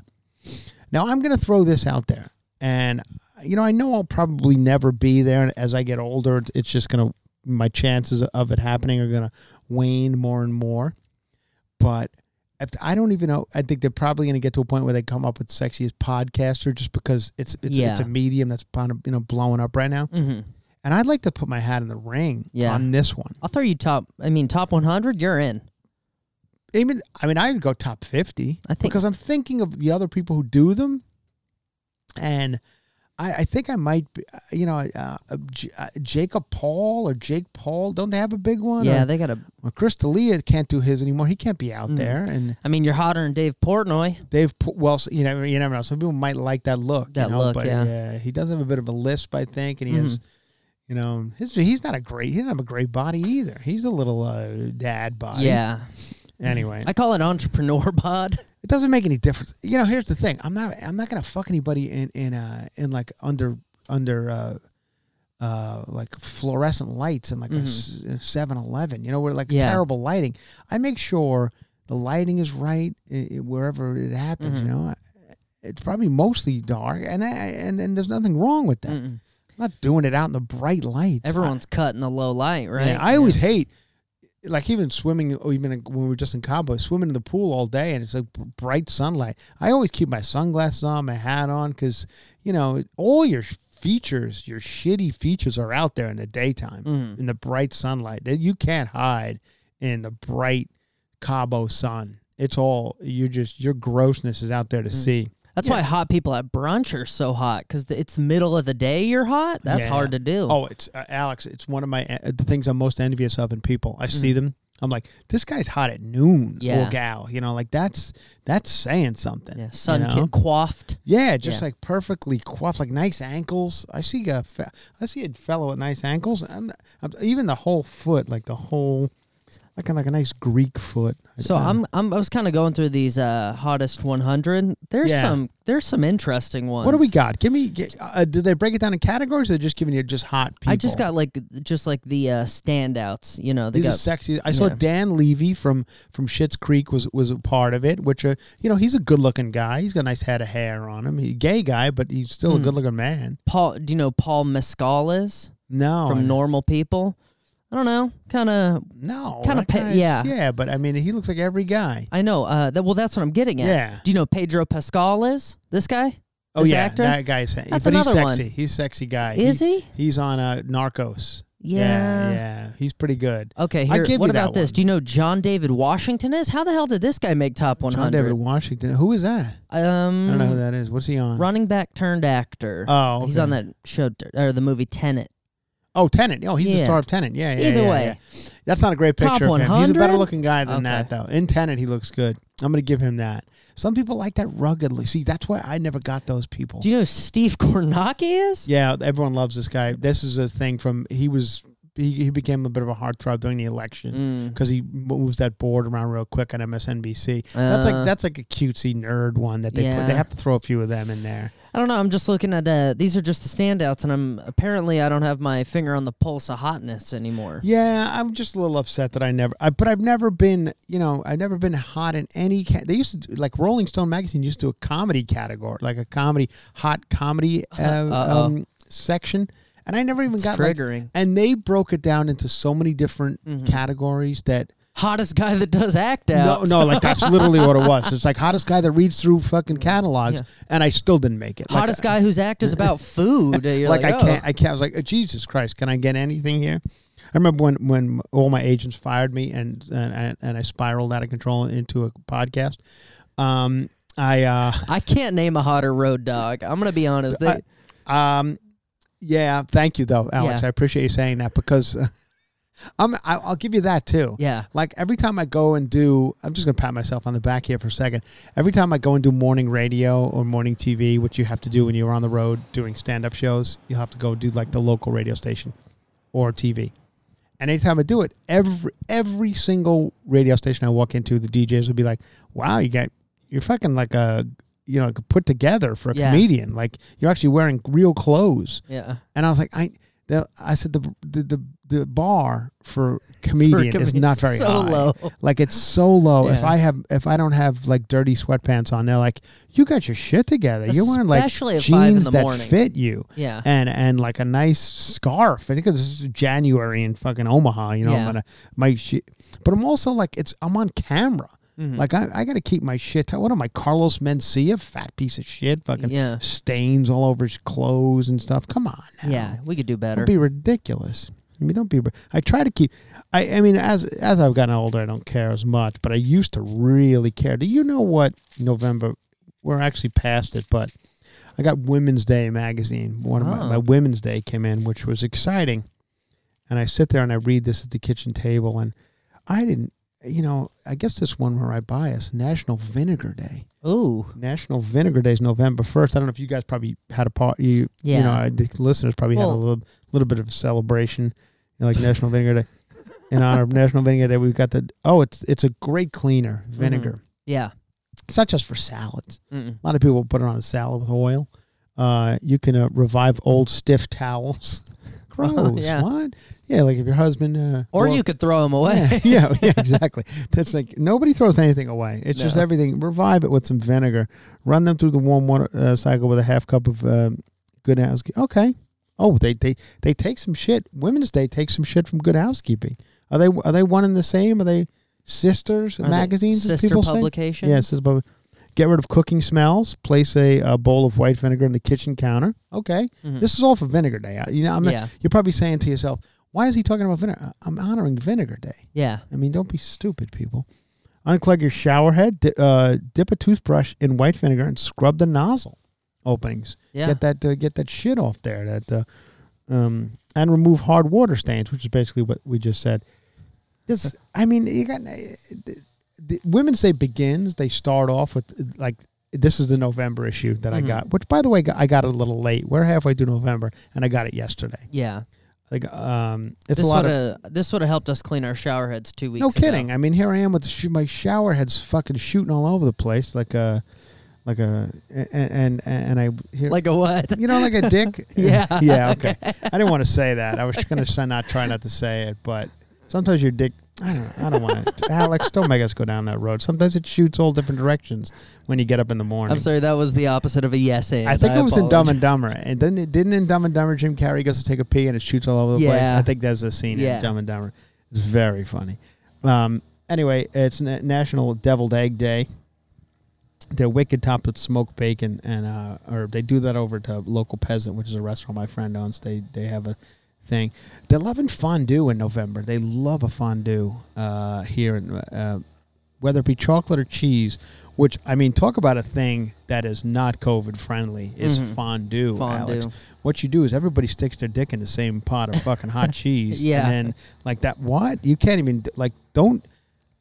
Now, I'm going to throw this out there. And, I know I'll probably never be there. And as I get older, it's just going to, my chances of it happening are going to wane more and more. But I don't even know. I think they're probably going to get to a point where they come up with sexiest podcaster just because it's a medium that's blowing up right now. Mm-hmm. And I'd like to put my hat in the ring on this one. I'll throw you top 100, you're in. I'd go top 50. I think. Because I'm thinking of the other people who do them. And I think I might be, Jacob Paul or Jake Paul. Don't they have a big one? Yeah, they got a. Well, Chris D'Elia can't do his anymore. He can't be out there. And you're hotter than Dave Portnoy. You never know. Some people might like that look. He does have a bit of a lisp, I think, and he has, he doesn't have a great body either. He's a little dad body. Yeah. Anyway, I call it entrepreneur bod. It doesn't make any difference. Here's the thing: I'm not gonna fuck anybody in like under like fluorescent lights and like a 7-Eleven. Where like terrible lighting. I make sure the lighting is right wherever it happens. It's probably mostly dark, and there's nothing wrong with that. I'm not doing it out in the bright lights. Everyone's cut in the low light, right? Yeah, I always hate. Like even swimming, even when we were just in Cabo, swimming in the pool all day, and it's like bright sunlight. I always keep my sunglasses on, my hat on, because all your features, your shitty features, are out there in the daytime, in the bright sunlight. You can't hide in the bright Cabo sun. It's all your grossness is out there to see. That's why hot people at brunch are so hot, because it's middle of the day you're hot. That's hard to do. Oh, it's Alex. It's one of my the things I'm most envious of in people. I see them. I'm like, this guy's hot at noon or gal. Like that's saying something. Yeah, sun coiffed. Yeah, just like perfectly coiffed, like nice ankles. I see a fellow with nice ankles, and even the whole foot, like the whole. Like a nice Greek foot. So I was kind of going through these hottest 100. There's some interesting ones. What do we got? Give me. Did they break it down in categories? Or they're just giving you just hot people. I just got like the standouts. You know, these are sexy. I saw Dan Levy from Schitt's Creek was a part of it. Which he's a good looking guy. He's got a nice head of hair on him. He's a gay guy, but he's still a good looking man. Do you know Paul Mescal is? No, from Normal People. I don't know, yeah, but I mean, he looks like every guy. I know, that's what I'm getting at. Yeah. Do you know Pedro Pascal is? This guy? Oh, this actor? That guy's he's sexy. One. He's a sexy guy. Is he? He's on Narcos. Yeah, he's pretty good. Okay, what about this? Do you know John David Washington is? How the hell did this guy make top 100? John David Washington, who is that? I don't know who that is. What's he on? Running back turned actor. Oh, okay. He's on that show, or the movie Tenet. Oh, Tenet. Oh, he's the star of Tenet. Yeah. Either way. Yeah. That's not a great picture of him. He's a better looking guy than that, though. In Tenet, he looks good. I'm going to give him that. Some people like that ruggedly. See, that's why I never got those people. Do you know who Steve Kornacki is? Yeah, everyone loves this guy. This is a thing from... He became a bit of a heartthrob during the election because he moves that board around real quick on MSNBC. That's like a cutesy nerd one that they put. They have to throw a few of them in there. I don't know. I'm just looking at these are just the standouts, and I don't have my finger on the pulse of hotness anymore. Yeah, I'm just a little upset that I've never been hot in any. They used to like Rolling Stone magazine used to do a comedy category, like a comedy hot comedy section. And I never even got triggering. And they broke it down into so many different categories that hottest guy that does act out. No, like that's literally what it was. It's like hottest guy that reads through fucking catalogs, and I still didn't make it. Hottest guy whose act is about food. You're I can't. I was like, oh, Jesus Christ, can I get anything here? I remember when all my agents fired me, and I spiraled out of control into a podcast. I can't name a hotter road dog. I'm gonna be honest. Yeah, thank you though, Alex. Yeah. I appreciate you saying that because I'll give you that too. Yeah. Like every time I go and do, I'm just going to pat myself on the back here for a second. Every time I go and do morning radio or morning TV, which you have to do when you're on the road doing stand-up shows, you'll have to go do like the local radio station or TV. And anytime I do it, every single radio station I walk into, the DJs will be like, wow, you're fucking like a... put together for a comedian. Like, you're actually wearing real clothes. Yeah. And I was like, I said the bar for comedian is not very high. Low. Like, it's so low. Yeah. If I don't have, like, dirty sweatpants on, they're like, you got your shit together. You're wearing, like, jeans that fit you. Yeah. And like, a nice scarf. I think this is January in fucking Omaha, But I'm also, like, I'm on camera. Mm-hmm. Like, I got to keep my shit tight. What am I, Carlos Mencia? Fat piece of shit. Fucking stains all over his clothes and stuff. Come on now. Yeah, we could do better. Don't be ridiculous. I mean, don't be... I try to keep... I mean, as I've gotten older, I don't care as much, but I used to really care. Do you know what November... We're actually past it, but I got Women's Day magazine. My Women's Day came in, which was exciting. And I sit there and I read this at the kitchen table, and I didn't... I guess this one where I bias, National Vinegar Day. Ooh. National Vinegar Day is November 1st. I don't know if you guys probably had a party. The listeners probably had a little bit of a celebration, like National Vinegar Day. In honor of National Vinegar Day, we've got it's a great cleaner, vinegar. Mm-hmm. Yeah. It's not just for salads. Mm-mm. A lot of people put it on a salad with oil. You can revive old stiff towels. Gross. Oh, yeah. What? Yeah, like if your husband... you could throw him away. Yeah, exactly. That's like, nobody throws anything away. It's just everything. Revive it with some vinegar. Run them through the warm water cycle with a half cup of good housekeeping. Okay. Oh, they take some shit. Women's Day takes some shit from Good Housekeeping. Are they one and the same? Are they sisters magazines? Sister publications? Yes. Yeah, get rid of cooking smells. Place a bowl of white vinegar on the kitchen counter. Okay. Mm-hmm. This is all for Vinegar Day. You're probably saying to yourself, why is he talking about vinegar? I'm honoring Vinegar Day. Yeah. I mean, don't be stupid, people. Unclog your shower head. Dip a toothbrush in white vinegar and scrub the nozzle openings. Yeah. Get that shit off there. And remove hard water stains, which is basically what we just said. This, I mean, you got... The Women's Day begins. They start off with, like, this is the November issue that I got, which, by the way, I got a little late. We're halfway through November, and I got it yesterday. Yeah. Like, it's this a lot of... This would have helped us clean our shower heads 2 weeks ago. No kidding. I mean, here I am with my shower heads fucking shooting all over the place like a what? You know, like a dick? Yeah. Yeah, okay. I didn't want to say that. I was going to try not to say it, but sometimes your dick... I don't want it. Alex, don't make us go down that road. Sometimes it shoots all different directions when you get up in the morning. I'm sorry, that was the opposite of a yes and. I think it was in Dumb and Dumber. And then didn't in Dumb and Dumber Jim Carrey goes to take a pee and it shoots all over the place? I think there's a scene in Dumb and Dumber. It's very funny. Anyway, it's National Deviled Egg Day. They're wicked topped with smoked bacon, or they do that over to Local Peasant, which is a restaurant my friend owns. They have a thing. They're loving fondue in November. They love a fondue here, whether it be chocolate or cheese, which, I mean, talk about a thing that is not COVID friendly is fondue, Alex. What you do is everybody sticks their dick in the same pot of fucking hot cheese. Yeah. And then, like that, what? You can't even, like, don't.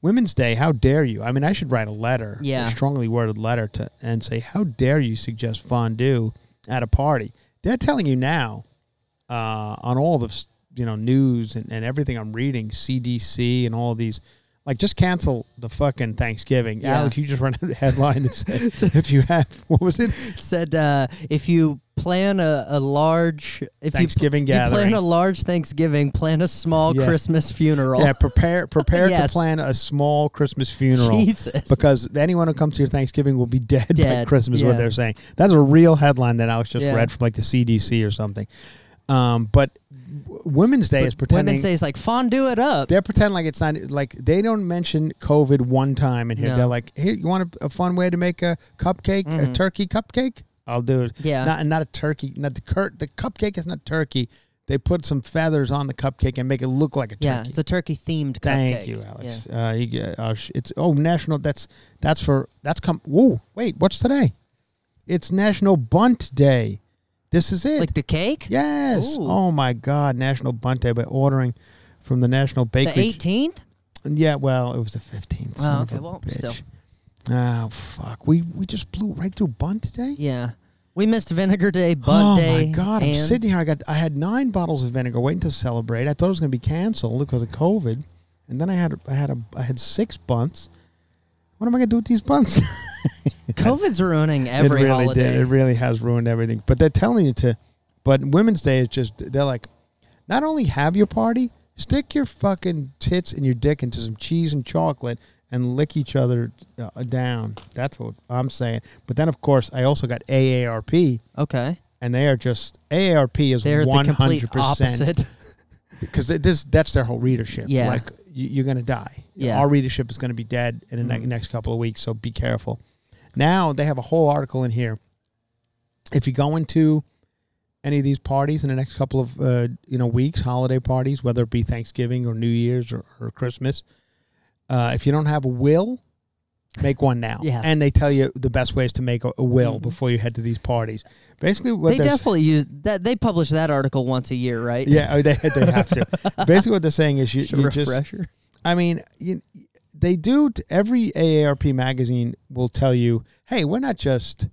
Women's Day, how dare you? I mean, I should write a letter, a strongly worded letter, and say, how dare you suggest fondue at a party? They're telling you now, on all the news and everything I'm reading, CDC and all these, like, just cancel the fucking Thanksgiving. Yeah. Alex, you just ran a headline that said, if you have, what was it? It said, if you plan a large Thanksgiving gathering. Plan a large Thanksgiving, plan a small Christmas funeral. Yeah, prepare to plan a small Christmas funeral. Jesus. Because anyone who comes to your Thanksgiving will be dead by Christmas, what they're saying. That's a real headline that Alex just read from, like, the CDC or something. But Women's Day is pretending... Women's Day is like, fondue it up. They're pretending like it's not... Like, they don't mention COVID one time in here. No. They're like, hey, you want a fun way to make a cupcake, a turkey cupcake? I'll do it. Yeah. Not a turkey. Not the cupcake is not turkey. They put some feathers on the cupcake and make it look like a turkey. Yeah, it's a turkey-themed cupcake. Thank you, Alex. Yeah. National... That's for... Whoa, wait, what's today? It's National Bunt Day. This is it. Like the cake? Yes. Ooh. Oh, my God. National Bunt Day. By ordering from the National Bakery. The 18th? Yeah, well, it was the 15th. Oh, okay. Well, bitch. Still. Oh, fuck. We just blew right through Bunt Day? Yeah. We missed Vinegar Day, Bunt Day. Oh, my God. I'm sitting here. I had 9 bottles of vinegar waiting to celebrate. I thought it was going to be canceled because of COVID. And then I had 6 bunts. What am I going to do with these bunts? COVID's ruining every holiday. It really has ruined everything. But they're telling you to. But Women's Day is just, they're like, not only have your party, stick your fucking tits and your dick into some cheese and chocolate and lick each other down. That's what I'm saying. But then, of course, I also got AARP. Okay. And they are just, AARP is 100%. Because that's their whole readership. Yeah. Like, you're going to die. Yeah. Our readership is going to be dead in the next couple of weeks, so be careful. Now they have a whole article in here. If you go into any of these parties in the next couple of weeks, holiday parties, whether it be Thanksgiving or New Year's or Christmas, if you don't have a will, make one now. Yeah. And they tell you the best ways to make a will before you head to these parties. Basically, what they definitely use that. They publish that article once a year, right? Yeah, they have to. Basically, what they're saying is you refresher. Just, I mean, they do. Every AARP magazine will tell you, hey, we're not just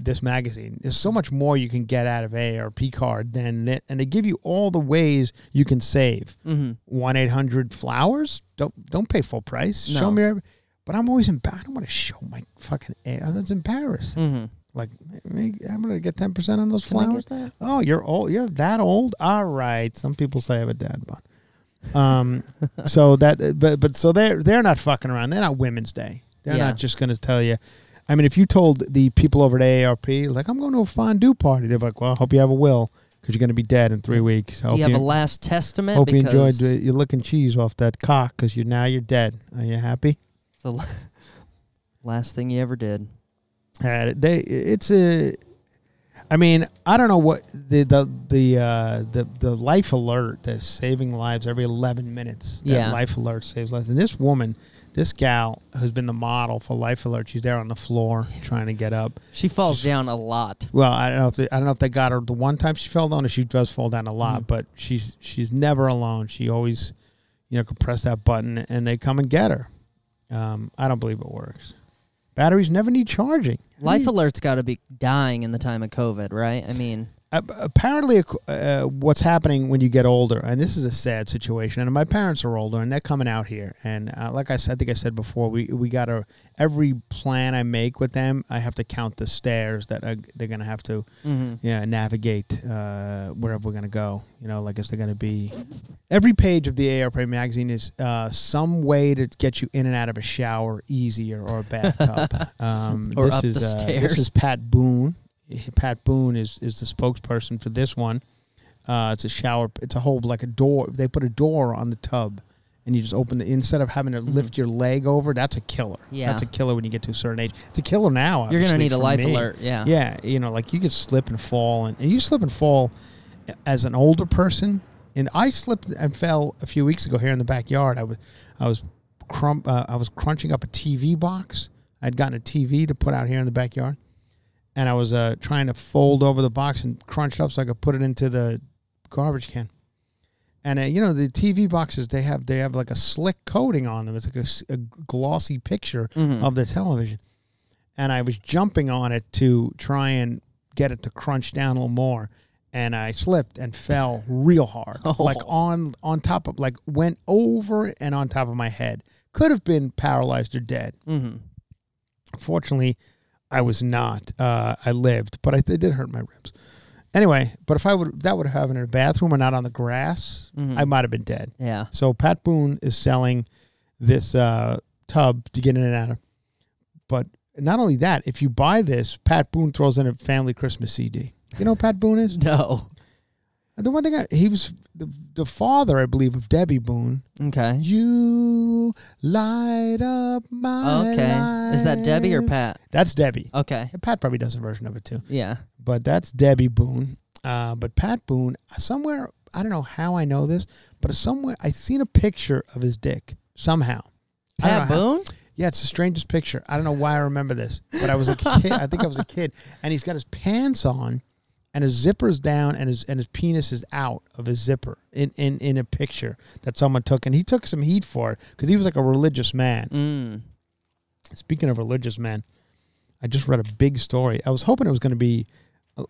this magazine. There's so much more you can get out of AARP card than that. And they give you all the ways you can save. 1-800-Flowers. Don't pay full price. No. Show me everything. But I'm always I don't want to show my fucking ass. That's embarrassing. Like, I'm going to get 10% on those flowers. Oh, you're old. You're that old? All right. Some people say I have a dad bun. So that, but so they're not fucking around. They're not Women's Day. They're not just going to tell you. I mean, if you told the people over at AARP, like, I'm going to a fondue party, they're like, well, I hope you have a will because you're going to be dead in 3 weeks. Do you have a last testament? Hope you enjoyed your licking cheese off that cock because now you're dead. Are you happy? The last thing you ever did. I mean, I don't know what the life alert that's saving lives every 11 minutes. That life alert saves lives. And this woman, this gal, has been the model for life alert. She's there on the floor trying to get up. She falls down a lot. Well, I don't know if they got her the one time she fell down, or she does fall down a lot, but she's never alone. She always, can press that button and they come and get her. I don't believe it works. Batteries never need charging. Life alert's got to be dying in the time of COVID, right? I mean, apparently what's happening when you get older, and this is a sad situation, and my parents are older, and they're coming out here. And like I said, I think I said before, we got to, every plan I make with them, I have to count the stairs that they're going to have to navigate wherever we're going to go. You know, like, is there going to be... Every page of the AARP magazine is some way to get you in and out of a shower easier, or a bathtub. Or this up is, the stairs. This is Pat Boone. Pat Boone is the spokesperson for this one. It's a shower. It's a whole, like a door. They put a door on the tub, and you just open it instead of having to lift your leg over. That's a killer. Yeah. That's a killer when you get to a certain age. It's a killer now. You're going to need a life alert. Yeah. Yeah. You know, like, you could slip and fall. And you slip and fall as an older person. And I slipped and fell a few weeks ago here in the backyard. I was crunching up a TV box. I'd gotten a TV to put out here in the backyard. And I was trying to fold over the box and crunch it up so I could put it into the garbage can. And, you know, the TV boxes, they have like a slick coating on them. It's like a glossy picture of the television. And I was jumping on it to try and get it to crunch down a little more. And I slipped and fell real hard. Oh. Like on top of, like, went over and on top of my head. Could have been paralyzed or dead. Mm-hmm. Fortunately, I was not. I lived, but it did hurt my ribs. Anyway, but if that would have happened in a bathroom or not on the grass, I might have been dead. Yeah. So Pat Boone is selling this tub to get in and out of. But not only that, if you buy this, Pat Boone throws in a family Christmas CD. You know who Pat Boone is? No. The one thing he was the father, I believe, of Debbie Boone. Okay. You light up my life. Is that Debbie or Pat? That's Debbie. Okay. And Pat probably does a version of it too. Yeah. But that's Debbie Boone. But Pat Boone, somewhere, I don't know how I know this, but somewhere I seen a picture of his dick somehow. Pat Boone? Yeah, it's the strangest picture. I don't know why I remember this, but I was a kid. I think I was a kid, and he's got his pants on. And his zipper's down, and his penis is out of his zipper in a picture that someone took, and he took some heat for it because he was like a religious man. Mm. Speaking of religious men, I just read a big story. I was hoping it was going to be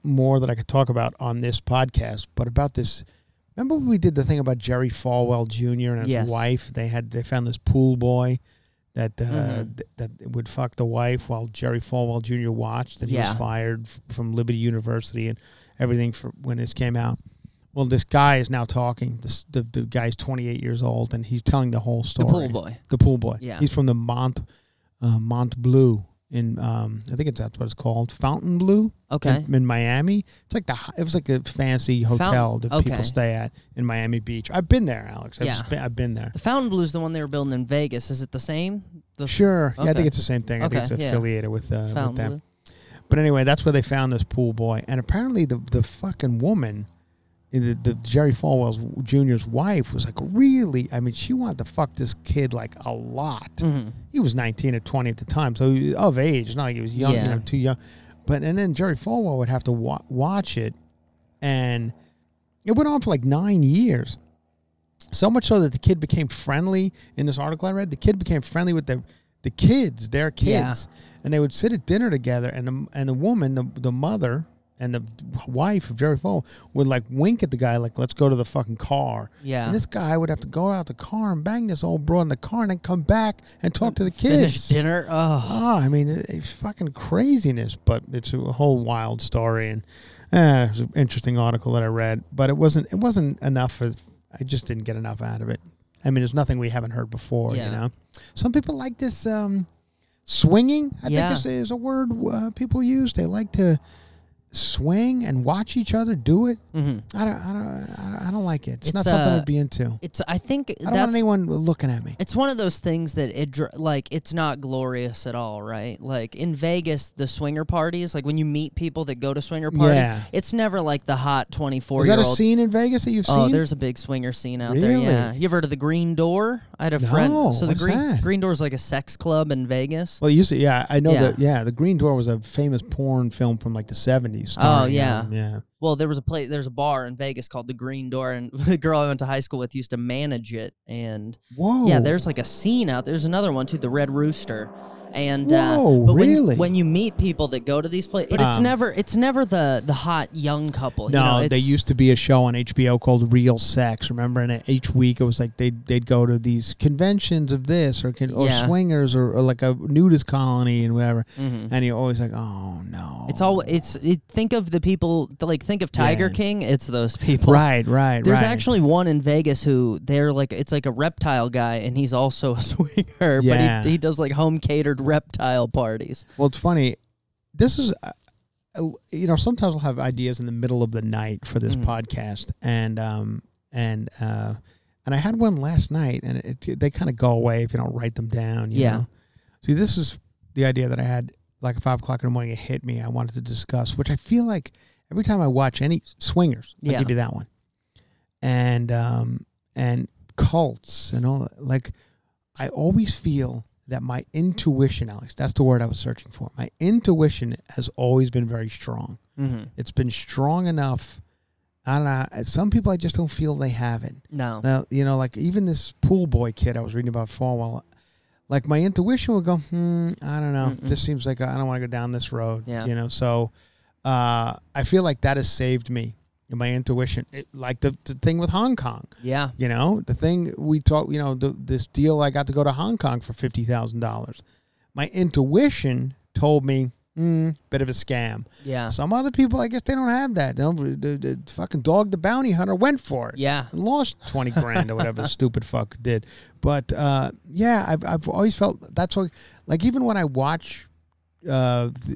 more that I could talk about on this podcast, but about this. Remember when we did the thing about Jerry Falwell Jr. and his wife? They found this pool boy that that would fuck the wife while Jerry Falwell Jr. watched, that he was fired from Liberty University and everything for when this came out. Well, this guy is now talking. The guy's 28 years old, and he's telling the whole story. The pool boy. Yeah. He's from the Mont Bleu in I think that's what it's called, Fontainebleau. Okay. In Miami. It's like it was like a fancy hotel that people stay at in Miami Beach. I've been there, Alex. I've been there. The Fontainebleau is the one they were building in Vegas. Is it the same? Sure. Okay. Yeah, I think it's the same thing. Okay. I think it's affiliated with them. But anyway, that's where they found this pool boy, and apparently the fucking woman, the Jerry Falwell Jr.'s wife, was like, really? I mean, she wanted to fuck this kid like a lot. Mm-hmm. He was 19 or 20 at the time, so he was of age, not like he was young, you know, too young. But and then Jerry Falwell would have to watch it, and it went on for like 9 years. So much so that the kid became friendly. In this article I read, the kid became friendly with their kids, and they would sit at dinner together. And the woman, the mother, and the wife of Jerry Falwell would like wink at the guy, like, "Let's go to the fucking car." Yeah. And this guy would have to go out the car and bang this old broad in the car, and then come back and talk to the kids. Finish dinner. Oh, I mean, it's fucking craziness. But it's a whole wild story, and it was an interesting article that I read. But it wasn't enough for. I just didn't get enough out of it. I mean, there's nothing we haven't heard before, you know? Some people like this swinging, I think is a word people use. They like to swing and watch each other do it. Mm-hmm. I don't like it. It's not something I'd be into. I don't want anyone looking at me. It's one of those things that it's not glorious at all, right? Like in Vegas, the swinger parties, like when you meet people that go to swinger parties, it's never like the hot 24-year-old. Is that a scene in Vegas that you've seen? Oh, there's a big swinger scene out there. Yeah, you ever heard of the Green Door? I had a friend. So the Green Door is like a sex club in Vegas. Well, you see, I know that. Yeah, the Green Door was a famous porn film from like the 70s. Oh, yeah. Yeah. Well, there's a bar in Vegas called the Green Door, and the girl I went to high school with used to manage it, and there's like a scene out there. There's another one too, the Red Rooster. And but really? When you meet people that go to these places, but it's never the hot young couple. No, you know, there used to be a show on HBO called Real Sex. Remember, and each week it was like they'd go to these conventions of this or swingers or like a nudist colony and whatever. Mm-hmm. And you're always like, oh no, think of the people like think of Tiger King. It's those people, right. There's actually one in Vegas who they're like it's like a reptile guy and he's also a swinger, but he does like home catered reptile parties. Well, it's funny. This is, you know, sometimes I'll have ideas in the middle of the night for this podcast, and I had one last night, and they kind of go away if you don't write them down. You know? See, this is the idea that I had like at 5:00 in the morning. It hit me. I wanted to discuss, which I feel like every time I watch any swingers, I'll give you that one, and cults and all that. Like, I always feel that my intuition, Alex, that's the word I was searching for. My intuition has always been very strong. Mm-hmm. It's been strong enough. I don't know. Some people I just don't feel they have it. No. Now, you know, like even this pool boy kid I was reading about Falwell, like my intuition would go, I don't know. Mm-mm. This seems like I don't want to go down this road. Yeah. You know, so I feel like that has saved me. My intuition, like the thing with Hong Kong. Yeah. You know, the thing we talked, you know, this deal I got to go to Hong Kong for $50,000. My intuition told me, bit of a scam. Yeah. Some other people, I guess they don't have that. They don't, the fucking dog, the bounty hunter, went for it. Yeah. And lost 20 grand or whatever the stupid fuck did. But, I've always felt that's what, like, even when I watch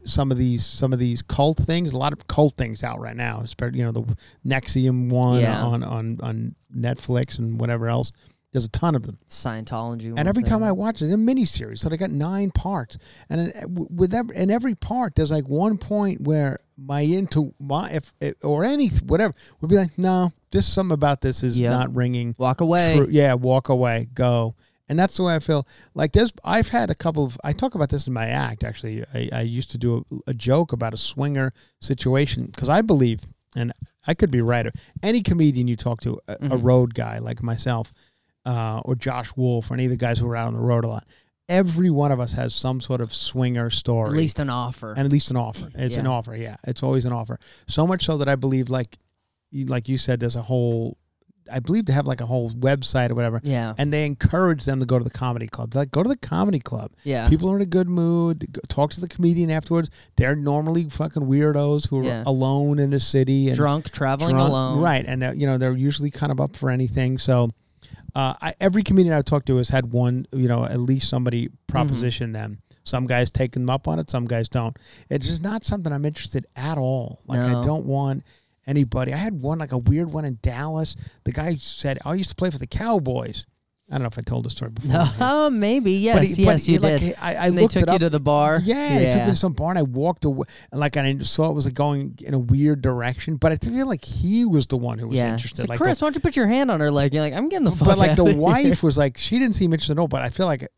some of these cult things, a lot of cult things out right now, especially, you know, the Nexium one on Netflix and whatever else. There's a ton of them. Scientology. And every time I watch it, it's a miniseries, so they got 9 parts. And in every part, there's like one point where whatever would be like, no, just something about this is not ringing. Walk away. True. Yeah, walk away. Go. And that's the way I feel. Like this, I've had a couple of. I talk about this in my act. Actually, I used to do a joke about a swinger situation because I believe, and I could be right. Any comedian you talk to, a road guy like myself, or Josh Wolf, or any of the guys who are out on the road a lot, every one of us has some sort of swinger story. At least an offer. It's an offer. Yeah, it's always an offer. So much so that I believe, like you said, there's a whole. I believe they have like a whole website or whatever. Yeah. And they encourage them to go to the comedy club. They're like, go to the comedy club. Yeah. People are in a good mood. Talk to the comedian afterwards. They're normally fucking weirdos who are alone in the city. And traveling alone. Right. And, you know, they're usually kind of up for anything. So every comedian I've talked to has had one, you know, at least somebody proposition them. Some guys take them up on it. Some guys don't. It's just not something I'm interested at all. Like, no. I don't want... anybody. I had one, like a weird one in Dallas. The guy said, I used to play for the Cowboys. I don't know if I told the story before. Oh, maybe. Yes, you did. Like, I looked they took it you to the bar? Yeah, they took me to some bar, and I walked away. And like, and I saw it was like going in a weird direction, but I feel like he was the one who was interested. So like, Chris, why don't you put your hand on her leg? You're like, I'm getting the fuck out of here. But like the wife was like, she didn't seem interested at all, but I feel like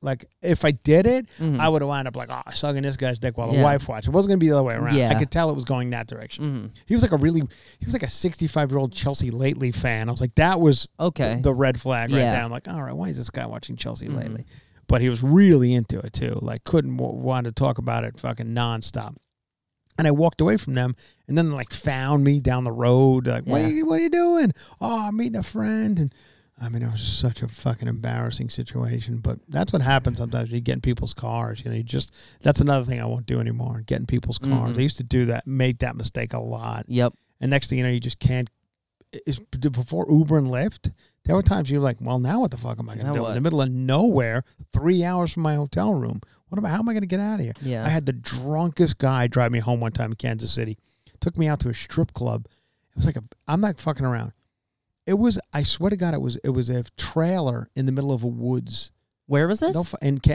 if I did it, I would have wound up like, oh, sucking this guy's dick while the wife watched. It wasn't going to be the other way around. Yeah. I could tell it was going that direction. Mm-hmm. He was like a 65-year-old Chelsea Lately fan. I was like, that was the red flag right there. I'm like, all right. Why is this guy watching Chelsea lately? But he was really into it too. Like, couldn't want to talk about it fucking nonstop. And I walked away from them, and then like found me down the road. Like, what are you doing? Oh, I'm meeting a friend. And I mean, it was such a fucking embarrassing situation. But that's what happens sometimes. You get in people's cars. You know, that's another thing I won't do anymore. Get in people's cars. I used to do that, make that mistake a lot. Yep. And next thing you know, you just can't. Before Uber and Lyft, there were times you were like, well, now what the fuck am I going to do? What? In the middle of nowhere, 3 hours from my hotel room. How am I going to get out of here? Yeah. I had the drunkest guy drive me home one time in Kansas City. Took me out to a strip club. It was like I'm not fucking around. It was, I swear to God, it was a trailer in the middle of a woods. Where was this?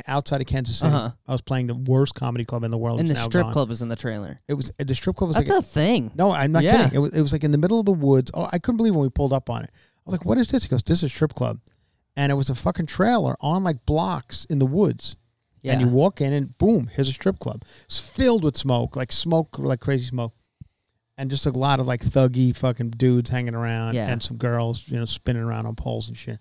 Outside of Kansas City. Uh-huh. I was playing the worst comedy club in the world. And the strip club was in the trailer. The strip club was like... That's a thing. No, I'm not kidding. It was like in the middle of the woods. Oh, I couldn't believe when we pulled up on it. I was like, what is this? He goes, this is a strip club. And it was a fucking trailer on like blocks in the woods. Yeah. And you walk in and boom, here's a strip club. It's filled with smoke, like crazy smoke. And just a lot of like thuggy fucking dudes hanging around. Yeah. And some girls, you know, spinning around on poles and shit.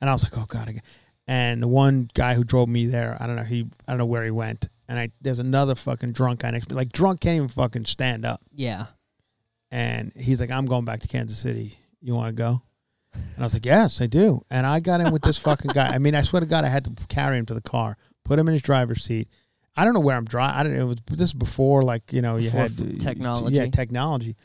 And I was like, oh God, And the one guy who drove me there, I don't know where he went. And there's another fucking drunk guy next to me. Like, drunk can't even fucking stand up. Yeah. And he's like, I'm going back to Kansas City. You want to go? And I was like, yes, I do. And I got in with this fucking guy. I mean, I swear to God, I had to carry him to the car, put him in his driver's seat. I don't know where I'm driving. I don't know. This is before, like, you had technology. Yeah, technology.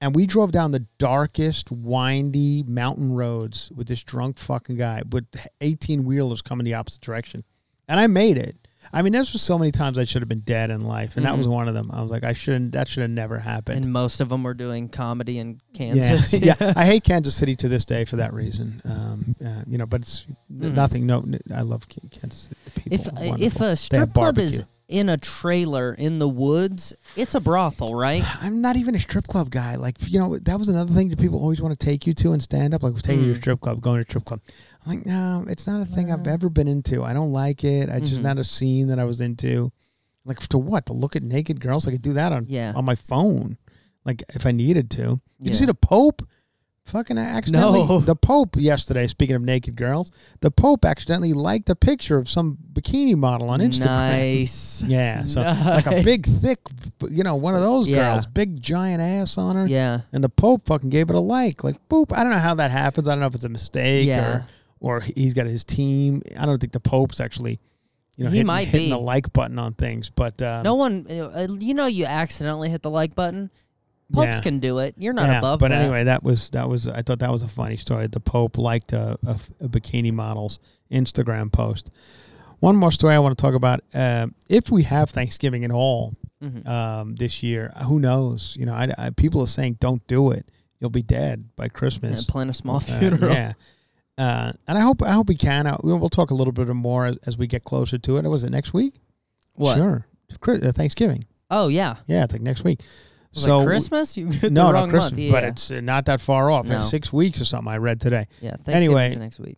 And we drove down the darkest, windy mountain roads with this drunk fucking guy with 18-wheelers coming the opposite direction. And I made it. I mean, this was so many times I should have been dead in life, and that was one of them. I was like, that should have never happened. And most of them were doing comedy in Kansas. Yeah, yeah. I hate Kansas City to this day for that reason. But it's nothing. No, I love Kansas City. The people are wonderful. If a strip club is in a trailer in the woods, it's a brothel, right? I'm not even a strip club guy. Like, that was another thing that people always want to take you to and stand up. Like, we'll take you to a strip club, going to a strip club. I'm like, no, it's not a thing I've ever been into. I don't like it. I just not a scene that I was into. Like, to what? To look at naked girls? I could do that on my phone, like, if I needed to. Did you see the Pope? Fucking accidentally. No. The Pope yesterday, speaking of naked girls, the Pope accidentally liked a picture of some bikini model on Instagram. Nice. Yeah. So nice. Like a big, thick, one of those girls, big, giant ass on her. Yeah. And the Pope fucking gave it a like. Like, boop. I don't know how that happens. I don't know if it's a mistake or he's got his team. I don't think the Pope's actually, hitting the like button on things. But no one, you accidentally hit the like button. Popes can do it. You're not above that. But anyway, that was. I thought that was a funny story. The Pope liked a bikini model's Instagram post. One more story I want to talk about. If we have Thanksgiving at all this year, who knows? People are saying don't do it. You'll be dead by Christmas. Yeah, plan a small funeral. Yeah. And I hope we can. We'll talk a little bit more as we get closer to it. Was it next week? What? Sure. Thanksgiving. Oh yeah. Yeah, it's like next week. So like Christmas? Not Christmas, month. Yeah. But it's not that far off. No. It's 6 weeks or something I read today. Yeah, Thanksgiving's next week.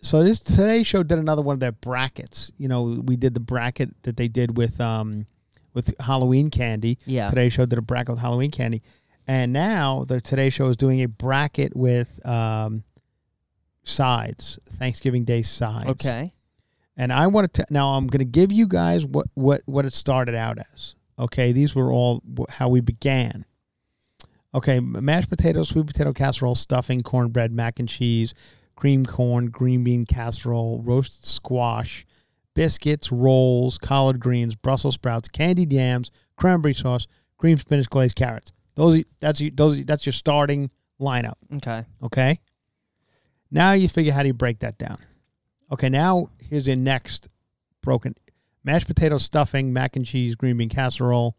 So today's show did another one of their brackets. We did the bracket that they did with Halloween candy. Yeah. Today's show did a bracket with Halloween candy. And now the Today Show is doing a bracket with sides, Thanksgiving Day sides. Okay. And I want to now I'm going to give you guys what it started out as. Okay, these were all how we began. Okay, mashed potatoes, sweet potato casserole, stuffing, cornbread, mac and cheese, cream corn, green bean casserole, roasted squash, biscuits, rolls, collard greens, Brussels sprouts, candied yams, cranberry sauce, cream spinach, glazed carrots. That's your starting lineup. Okay? Now you figure how do you break that down. Okay, now here's your next broken... Mashed potato stuffing, mac and cheese, green bean casserole,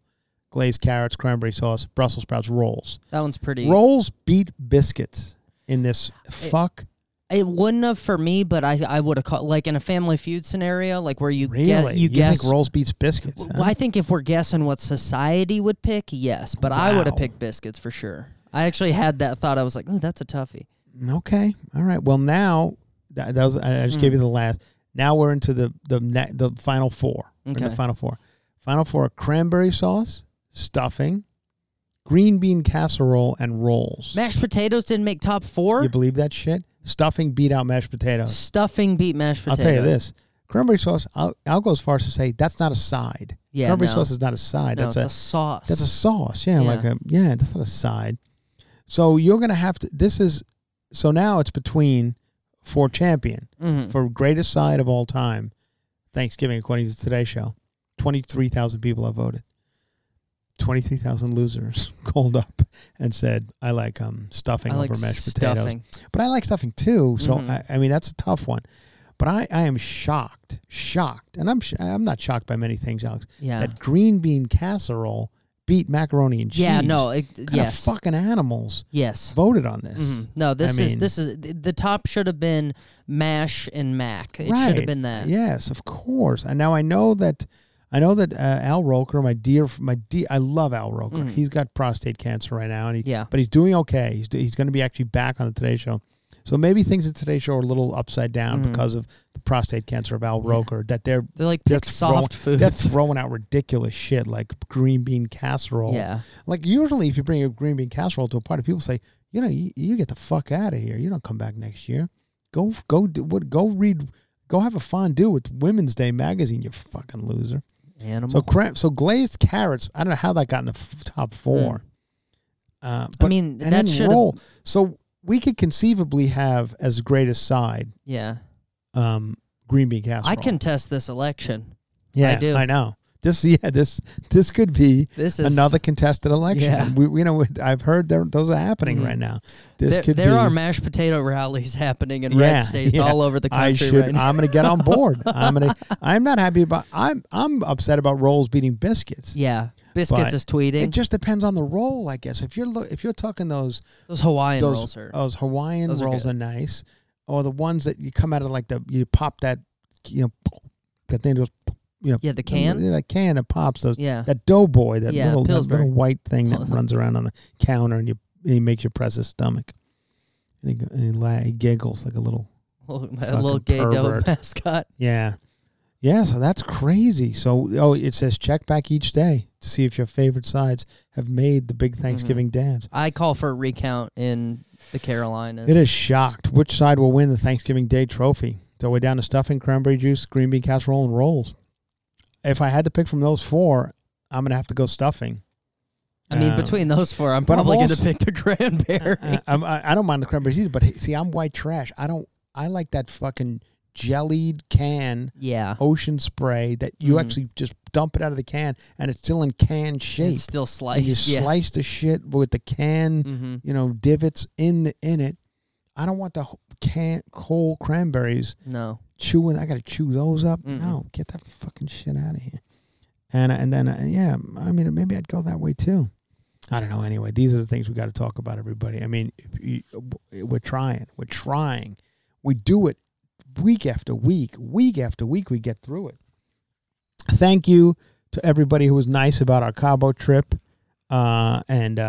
glazed carrots, cranberry sauce, Brussels sprouts, rolls. That one's pretty. Rolls beat biscuits in this fuck. It wouldn't have for me, but I would have caught, like in a Family Feud scenario, like where you guess. You think rolls beats biscuits? Well, I think if we're guessing what society would pick, yes. But I would have picked biscuits for sure. I actually had that thought. I was like, oh, that's a toughie. Okay. All right. Well, now, that was, I just gave you the last. Now we're into the final four. Okay. The final four. Final four are cranberry sauce, stuffing, green bean casserole, and rolls. Mashed potatoes didn't make top four? You believe that shit? Stuffing beat out mashed potatoes. Stuffing beat mashed potatoes. I'll tell you this. Cranberry sauce, I'll go as far as to say that's not a side. Yeah, cranberry sauce is not a side. No, it's a sauce. That's a sauce. Yeah, that's not a side. So you're going to have to, so now it's between... For champion, for greatest side of all time, Thanksgiving, according to Today's Show, 23,000 people have voted. 23,000 losers called up and said, I like stuffing over mashed potatoes. But I like stuffing too, so I mean, that's a tough one. But I am shocked, and I'm not shocked by many things, Alex, that green bean casserole beat macaroni and cheese. Yeah, no, kind of fucking animals. Yes, voted on this. No, this is the top should have been mash and mac. It should have been that. Yes, of course. And now I know that Al Roker, I love Al Roker. He's got prostate cancer right now, and but he's doing okay. He's going to be actually back on the Today Show. So maybe things at Today's Show are a little upside down because of the prostate cancer of Al Roker. That they're like pick soft food. They're throwing out ridiculous shit like green bean casserole. Yeah, like usually if you bring a green bean casserole to a party, people say, you get the fuck out of here. You don't come back next year. Go have a fondue with Women's Day magazine, you fucking loser. Animal. So glazed carrots. I don't know how that got in the top four. Mm. But, I mean, and that should roll. So we could conceivably have as great a side. Yeah. Green bean casserole. I contest this election. Yeah, I do. I know. This could be another contested election. Yeah. I've heard those are happening right now. There are mashed potato rallies happening in red states all over the country right now. I'm going to get on board. I'm not happy about. I'm upset about rolls beating biscuits. Yeah, biscuits is tweeting. It just depends on the roll, I guess. If you're talking those Hawaiian rolls are those Hawaiian rolls are nice, or the ones that you come out of like you pop that that thing goes. The can? That can, it pops. Those, that Doughboy, that little white thing that runs around on the counter and he makes you press his stomach. And he giggles like a little gay pervert. Dough mascot. Yeah. Yeah, so that's crazy. So, it says check back each day to see if your favorite sides have made the big Thanksgiving dance. I call for a recount in the Carolinas. It is shocked. Which side will win the Thanksgiving Day trophy? So we're down to stuffing, cranberry juice, green bean casserole, and rolls. If I had to pick from those four, I'm going to have to go stuffing. I mean, between those four, I'm probably going to pick the cranberry. I don't mind the cranberries either, but see, I'm white trash. I like that fucking jellied can ocean spray that you actually just dump it out of the can, and it's still in can shape. It's still sliced. And you slice the shit with the can, divots in it. I don't want the whole cranberries. No. Chewing, I got to chew those up. Mm-mm. No, get that fucking shit out of here. And then I mean, maybe I'd go that way too. I don't know. Anyway, these are the things we got to talk about, everybody. I mean, we're trying. We do it week after week. We get through it. Thank you to everybody who was nice about our Cabo trip, and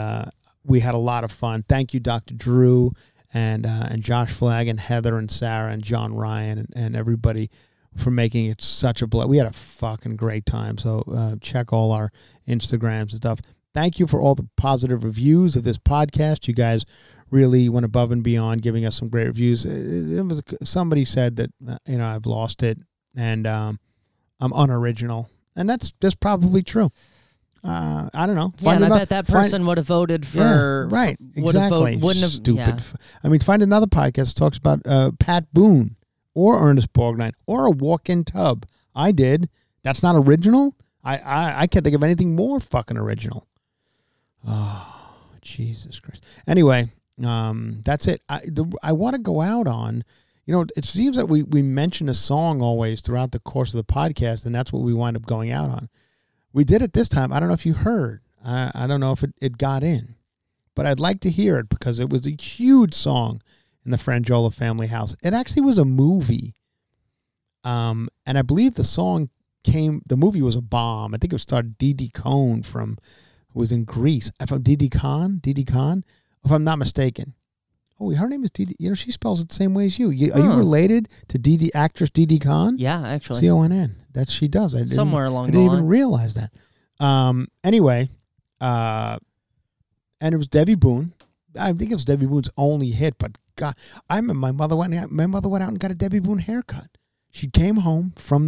we had a lot of fun. Thank you, Dr. Drew. And Josh Flagg and Heather and Sarah and John Ryan and everybody for making it such a blast. We had a fucking great time. So check all our Instagrams and stuff. Thank you for all the positive reviews of this podcast. You guys really went above and beyond giving us some great reviews. Somebody said that I've lost it and I'm unoriginal, and that's probably true. I don't know. Yeah, and I bet that person would have voted for... Yeah, right, exactly. Stupid. Yeah. I mean, find another podcast that talks about Pat Boone or Ernest Borgnine or a walk-in tub. I did. That's not original? I can't think of anything more fucking original. Oh, Jesus Christ. Anyway, that's it. I want to go out on... it seems that we mention a song always throughout the course of the podcast, and that's what we wind up going out on. We did it this time. I don't know if you heard. I don't know if it got in. But I'd like to hear it because it was a huge song in the Frangiola family house. It actually was a movie. And I believe the movie was a bomb. I think it starred Didi Cohn who was in Greece. Didi Cohn, if I'm not mistaken. Oh, her name is Didi. She spells it the same way as you. Are you related to Didi, actress Didi Cohn? Yeah, actually. C-O-N-N. That she does. I didn't even realize that. Anyway, and it was Debbie Boone. I think it was Debbie Boone's only hit, but God, I remember my mother went out and got a Debbie Boone haircut. She came home from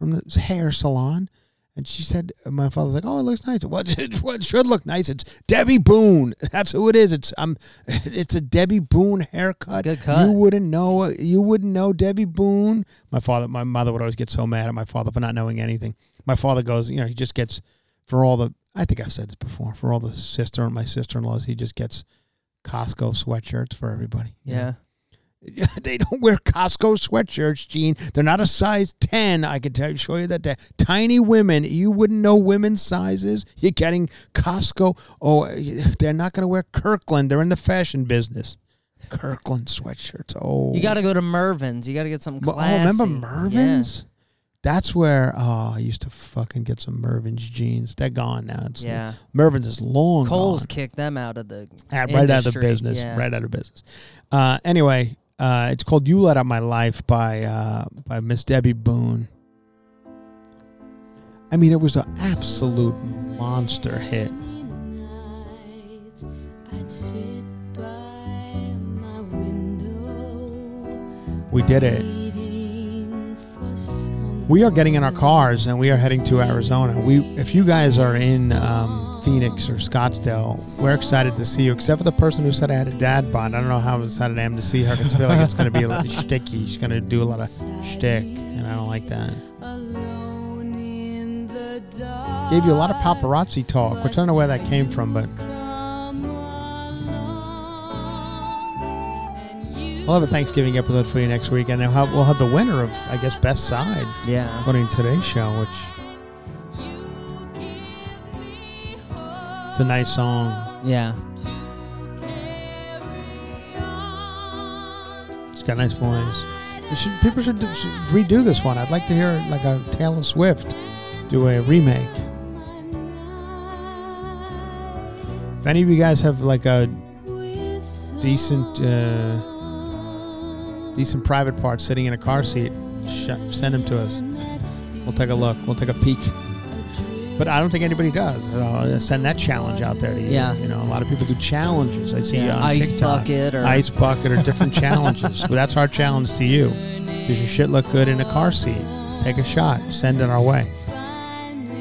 the hair salon, and she said, my father's like, oh, it looks nice. What should look nice? It's Debbie Boone. That's who it is. It's a Debbie Boone haircut. Good cut. You wouldn't know Debbie Boone. My mother would always get so mad at my father for not knowing anything. My father goes, he just gets, I think I've said this before, for all the sister and my sister-in-laws, he just gets Costco sweatshirts for everybody. Yeah. They don't wear Costco sweatshirts, Gene. They're not a size 10. I can show you that. Tiny women. You wouldn't know women's sizes. You're getting Costco. Oh, they're not going to wear Kirkland. They're in the fashion business. Kirkland sweatshirts. Oh. You got to go to Mervin's. You got to get some classy. Oh, remember Mervin's? Yeah. That's where, I used to fucking get some Mervin's jeans. They're gone now. Mervin's is long gone. Kohl's kicked them out of the industry. Right out of the business. Yeah. Right out of business. Anyway... it's called You Light Up My Life by Miss Debbie Boone. I mean, it was an absolute monster hit. I'd sit by my window We did it. We are getting in our cars and we are heading to Arizona. If you guys are in Phoenix or Scottsdale, we're excited to see you, except for the person who said I had a dad bod. I don't know how excited I am to see her, because I feel like it's going to be a little shticky. She's going to do a lot of shtick, and I don't like that. Gave you a lot of paparazzi talk, which I don't know where that came from, but we'll have a Thanksgiving episode for you next week, and we'll have the winner of, I guess, Best Side. Yeah. According to today's show, which it's a nice song. Yeah. It's got a nice voice. People should redo this one. I'd like to hear like a Taylor Swift do a remake. If any of you guys have like a decent private parts sitting in a car seat, send them to us. We'll take a look. We'll take a peek. But I don't think anybody does. I'll send that challenge out there to you. Yeah. You know, a lot of people do challenges. I see on Ice TikTok. Ice bucket or different challenges. But that's our challenge to you. Does your shit look good in a car seat? Take a shot. Send it our way.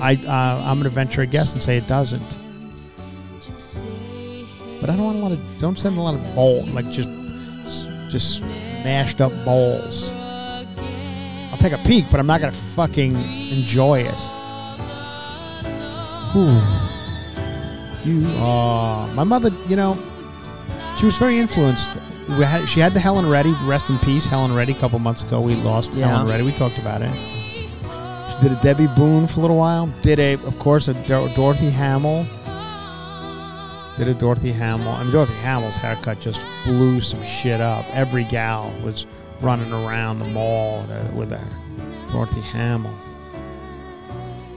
I'm going to venture a guess and say it doesn't. But I don't want a lot of... Don't send a lot of bowl, like just mashed up bowls. I'll take a peek, but I'm not going to fucking enjoy it. Whew. My mother, you know, she was very influenced. She had the Helen Reddy, rest in peace, Helen Reddy, a couple months ago. We lost Helen Reddy. We talked about it. Did a Debbie Boone for a little while. Did, of course, a Dorothy Hamill. Did a Dorothy Hamill. I mean, Dorothy Hamill's haircut just blew some shit up. Every gal was running around the mall with her. Dorothy Hamill.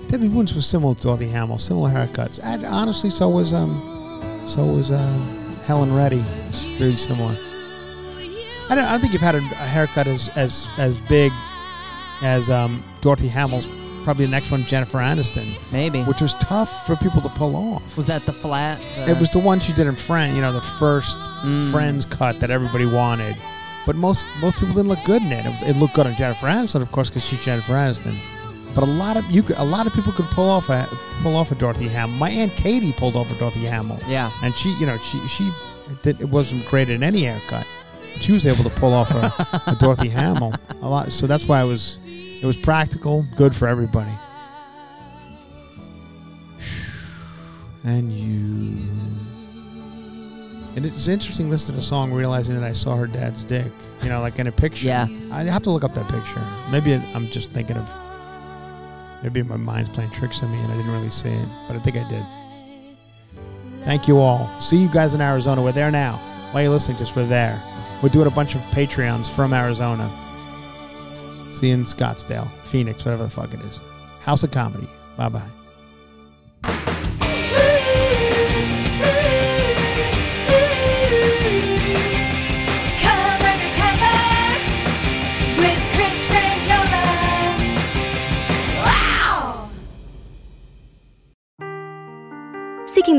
Debbie Boone's was similar to Dorothy Hamill. Similar haircuts. And honestly, so was Helen Reddy. It's very similar. I don't think you've had a haircut as big as Dorothy Hamill's. Probably the next one, Jennifer Aniston. Maybe. Which was tough for people to pull off. Was that the flat? It was the one she did in Friends, you know, the first Friends cut that everybody wanted. But most people didn't look good in it. It looked good on Jennifer Aniston, of course, because she's Jennifer Aniston. But a lot of people could pull off a Dorothy Hamill. My Aunt Katie pulled off a Dorothy Hamill. Yeah. And she, you know, she it wasn't great in any haircut. But she was able to pull off a Dorothy Hamill a lot. So that's why it was practical, good for everybody. And you. And it's interesting listening to the song, realizing that I saw her dad's dick. You know, like in a picture. Yeah. I have to look up that picture. Maybe I'm just thinking of. Maybe my mind's playing tricks on me and I didn't really see it. But I think I did. Thank you all. See you guys in Arizona. We're there now. While you're listening to us, we're there. We're doing a bunch of Patreons from Arizona. See you in Scottsdale, Phoenix, whatever the fuck it is. House of Comedy. Bye-bye. Cover to Cover with Chris Frangiola. Wow! Seeking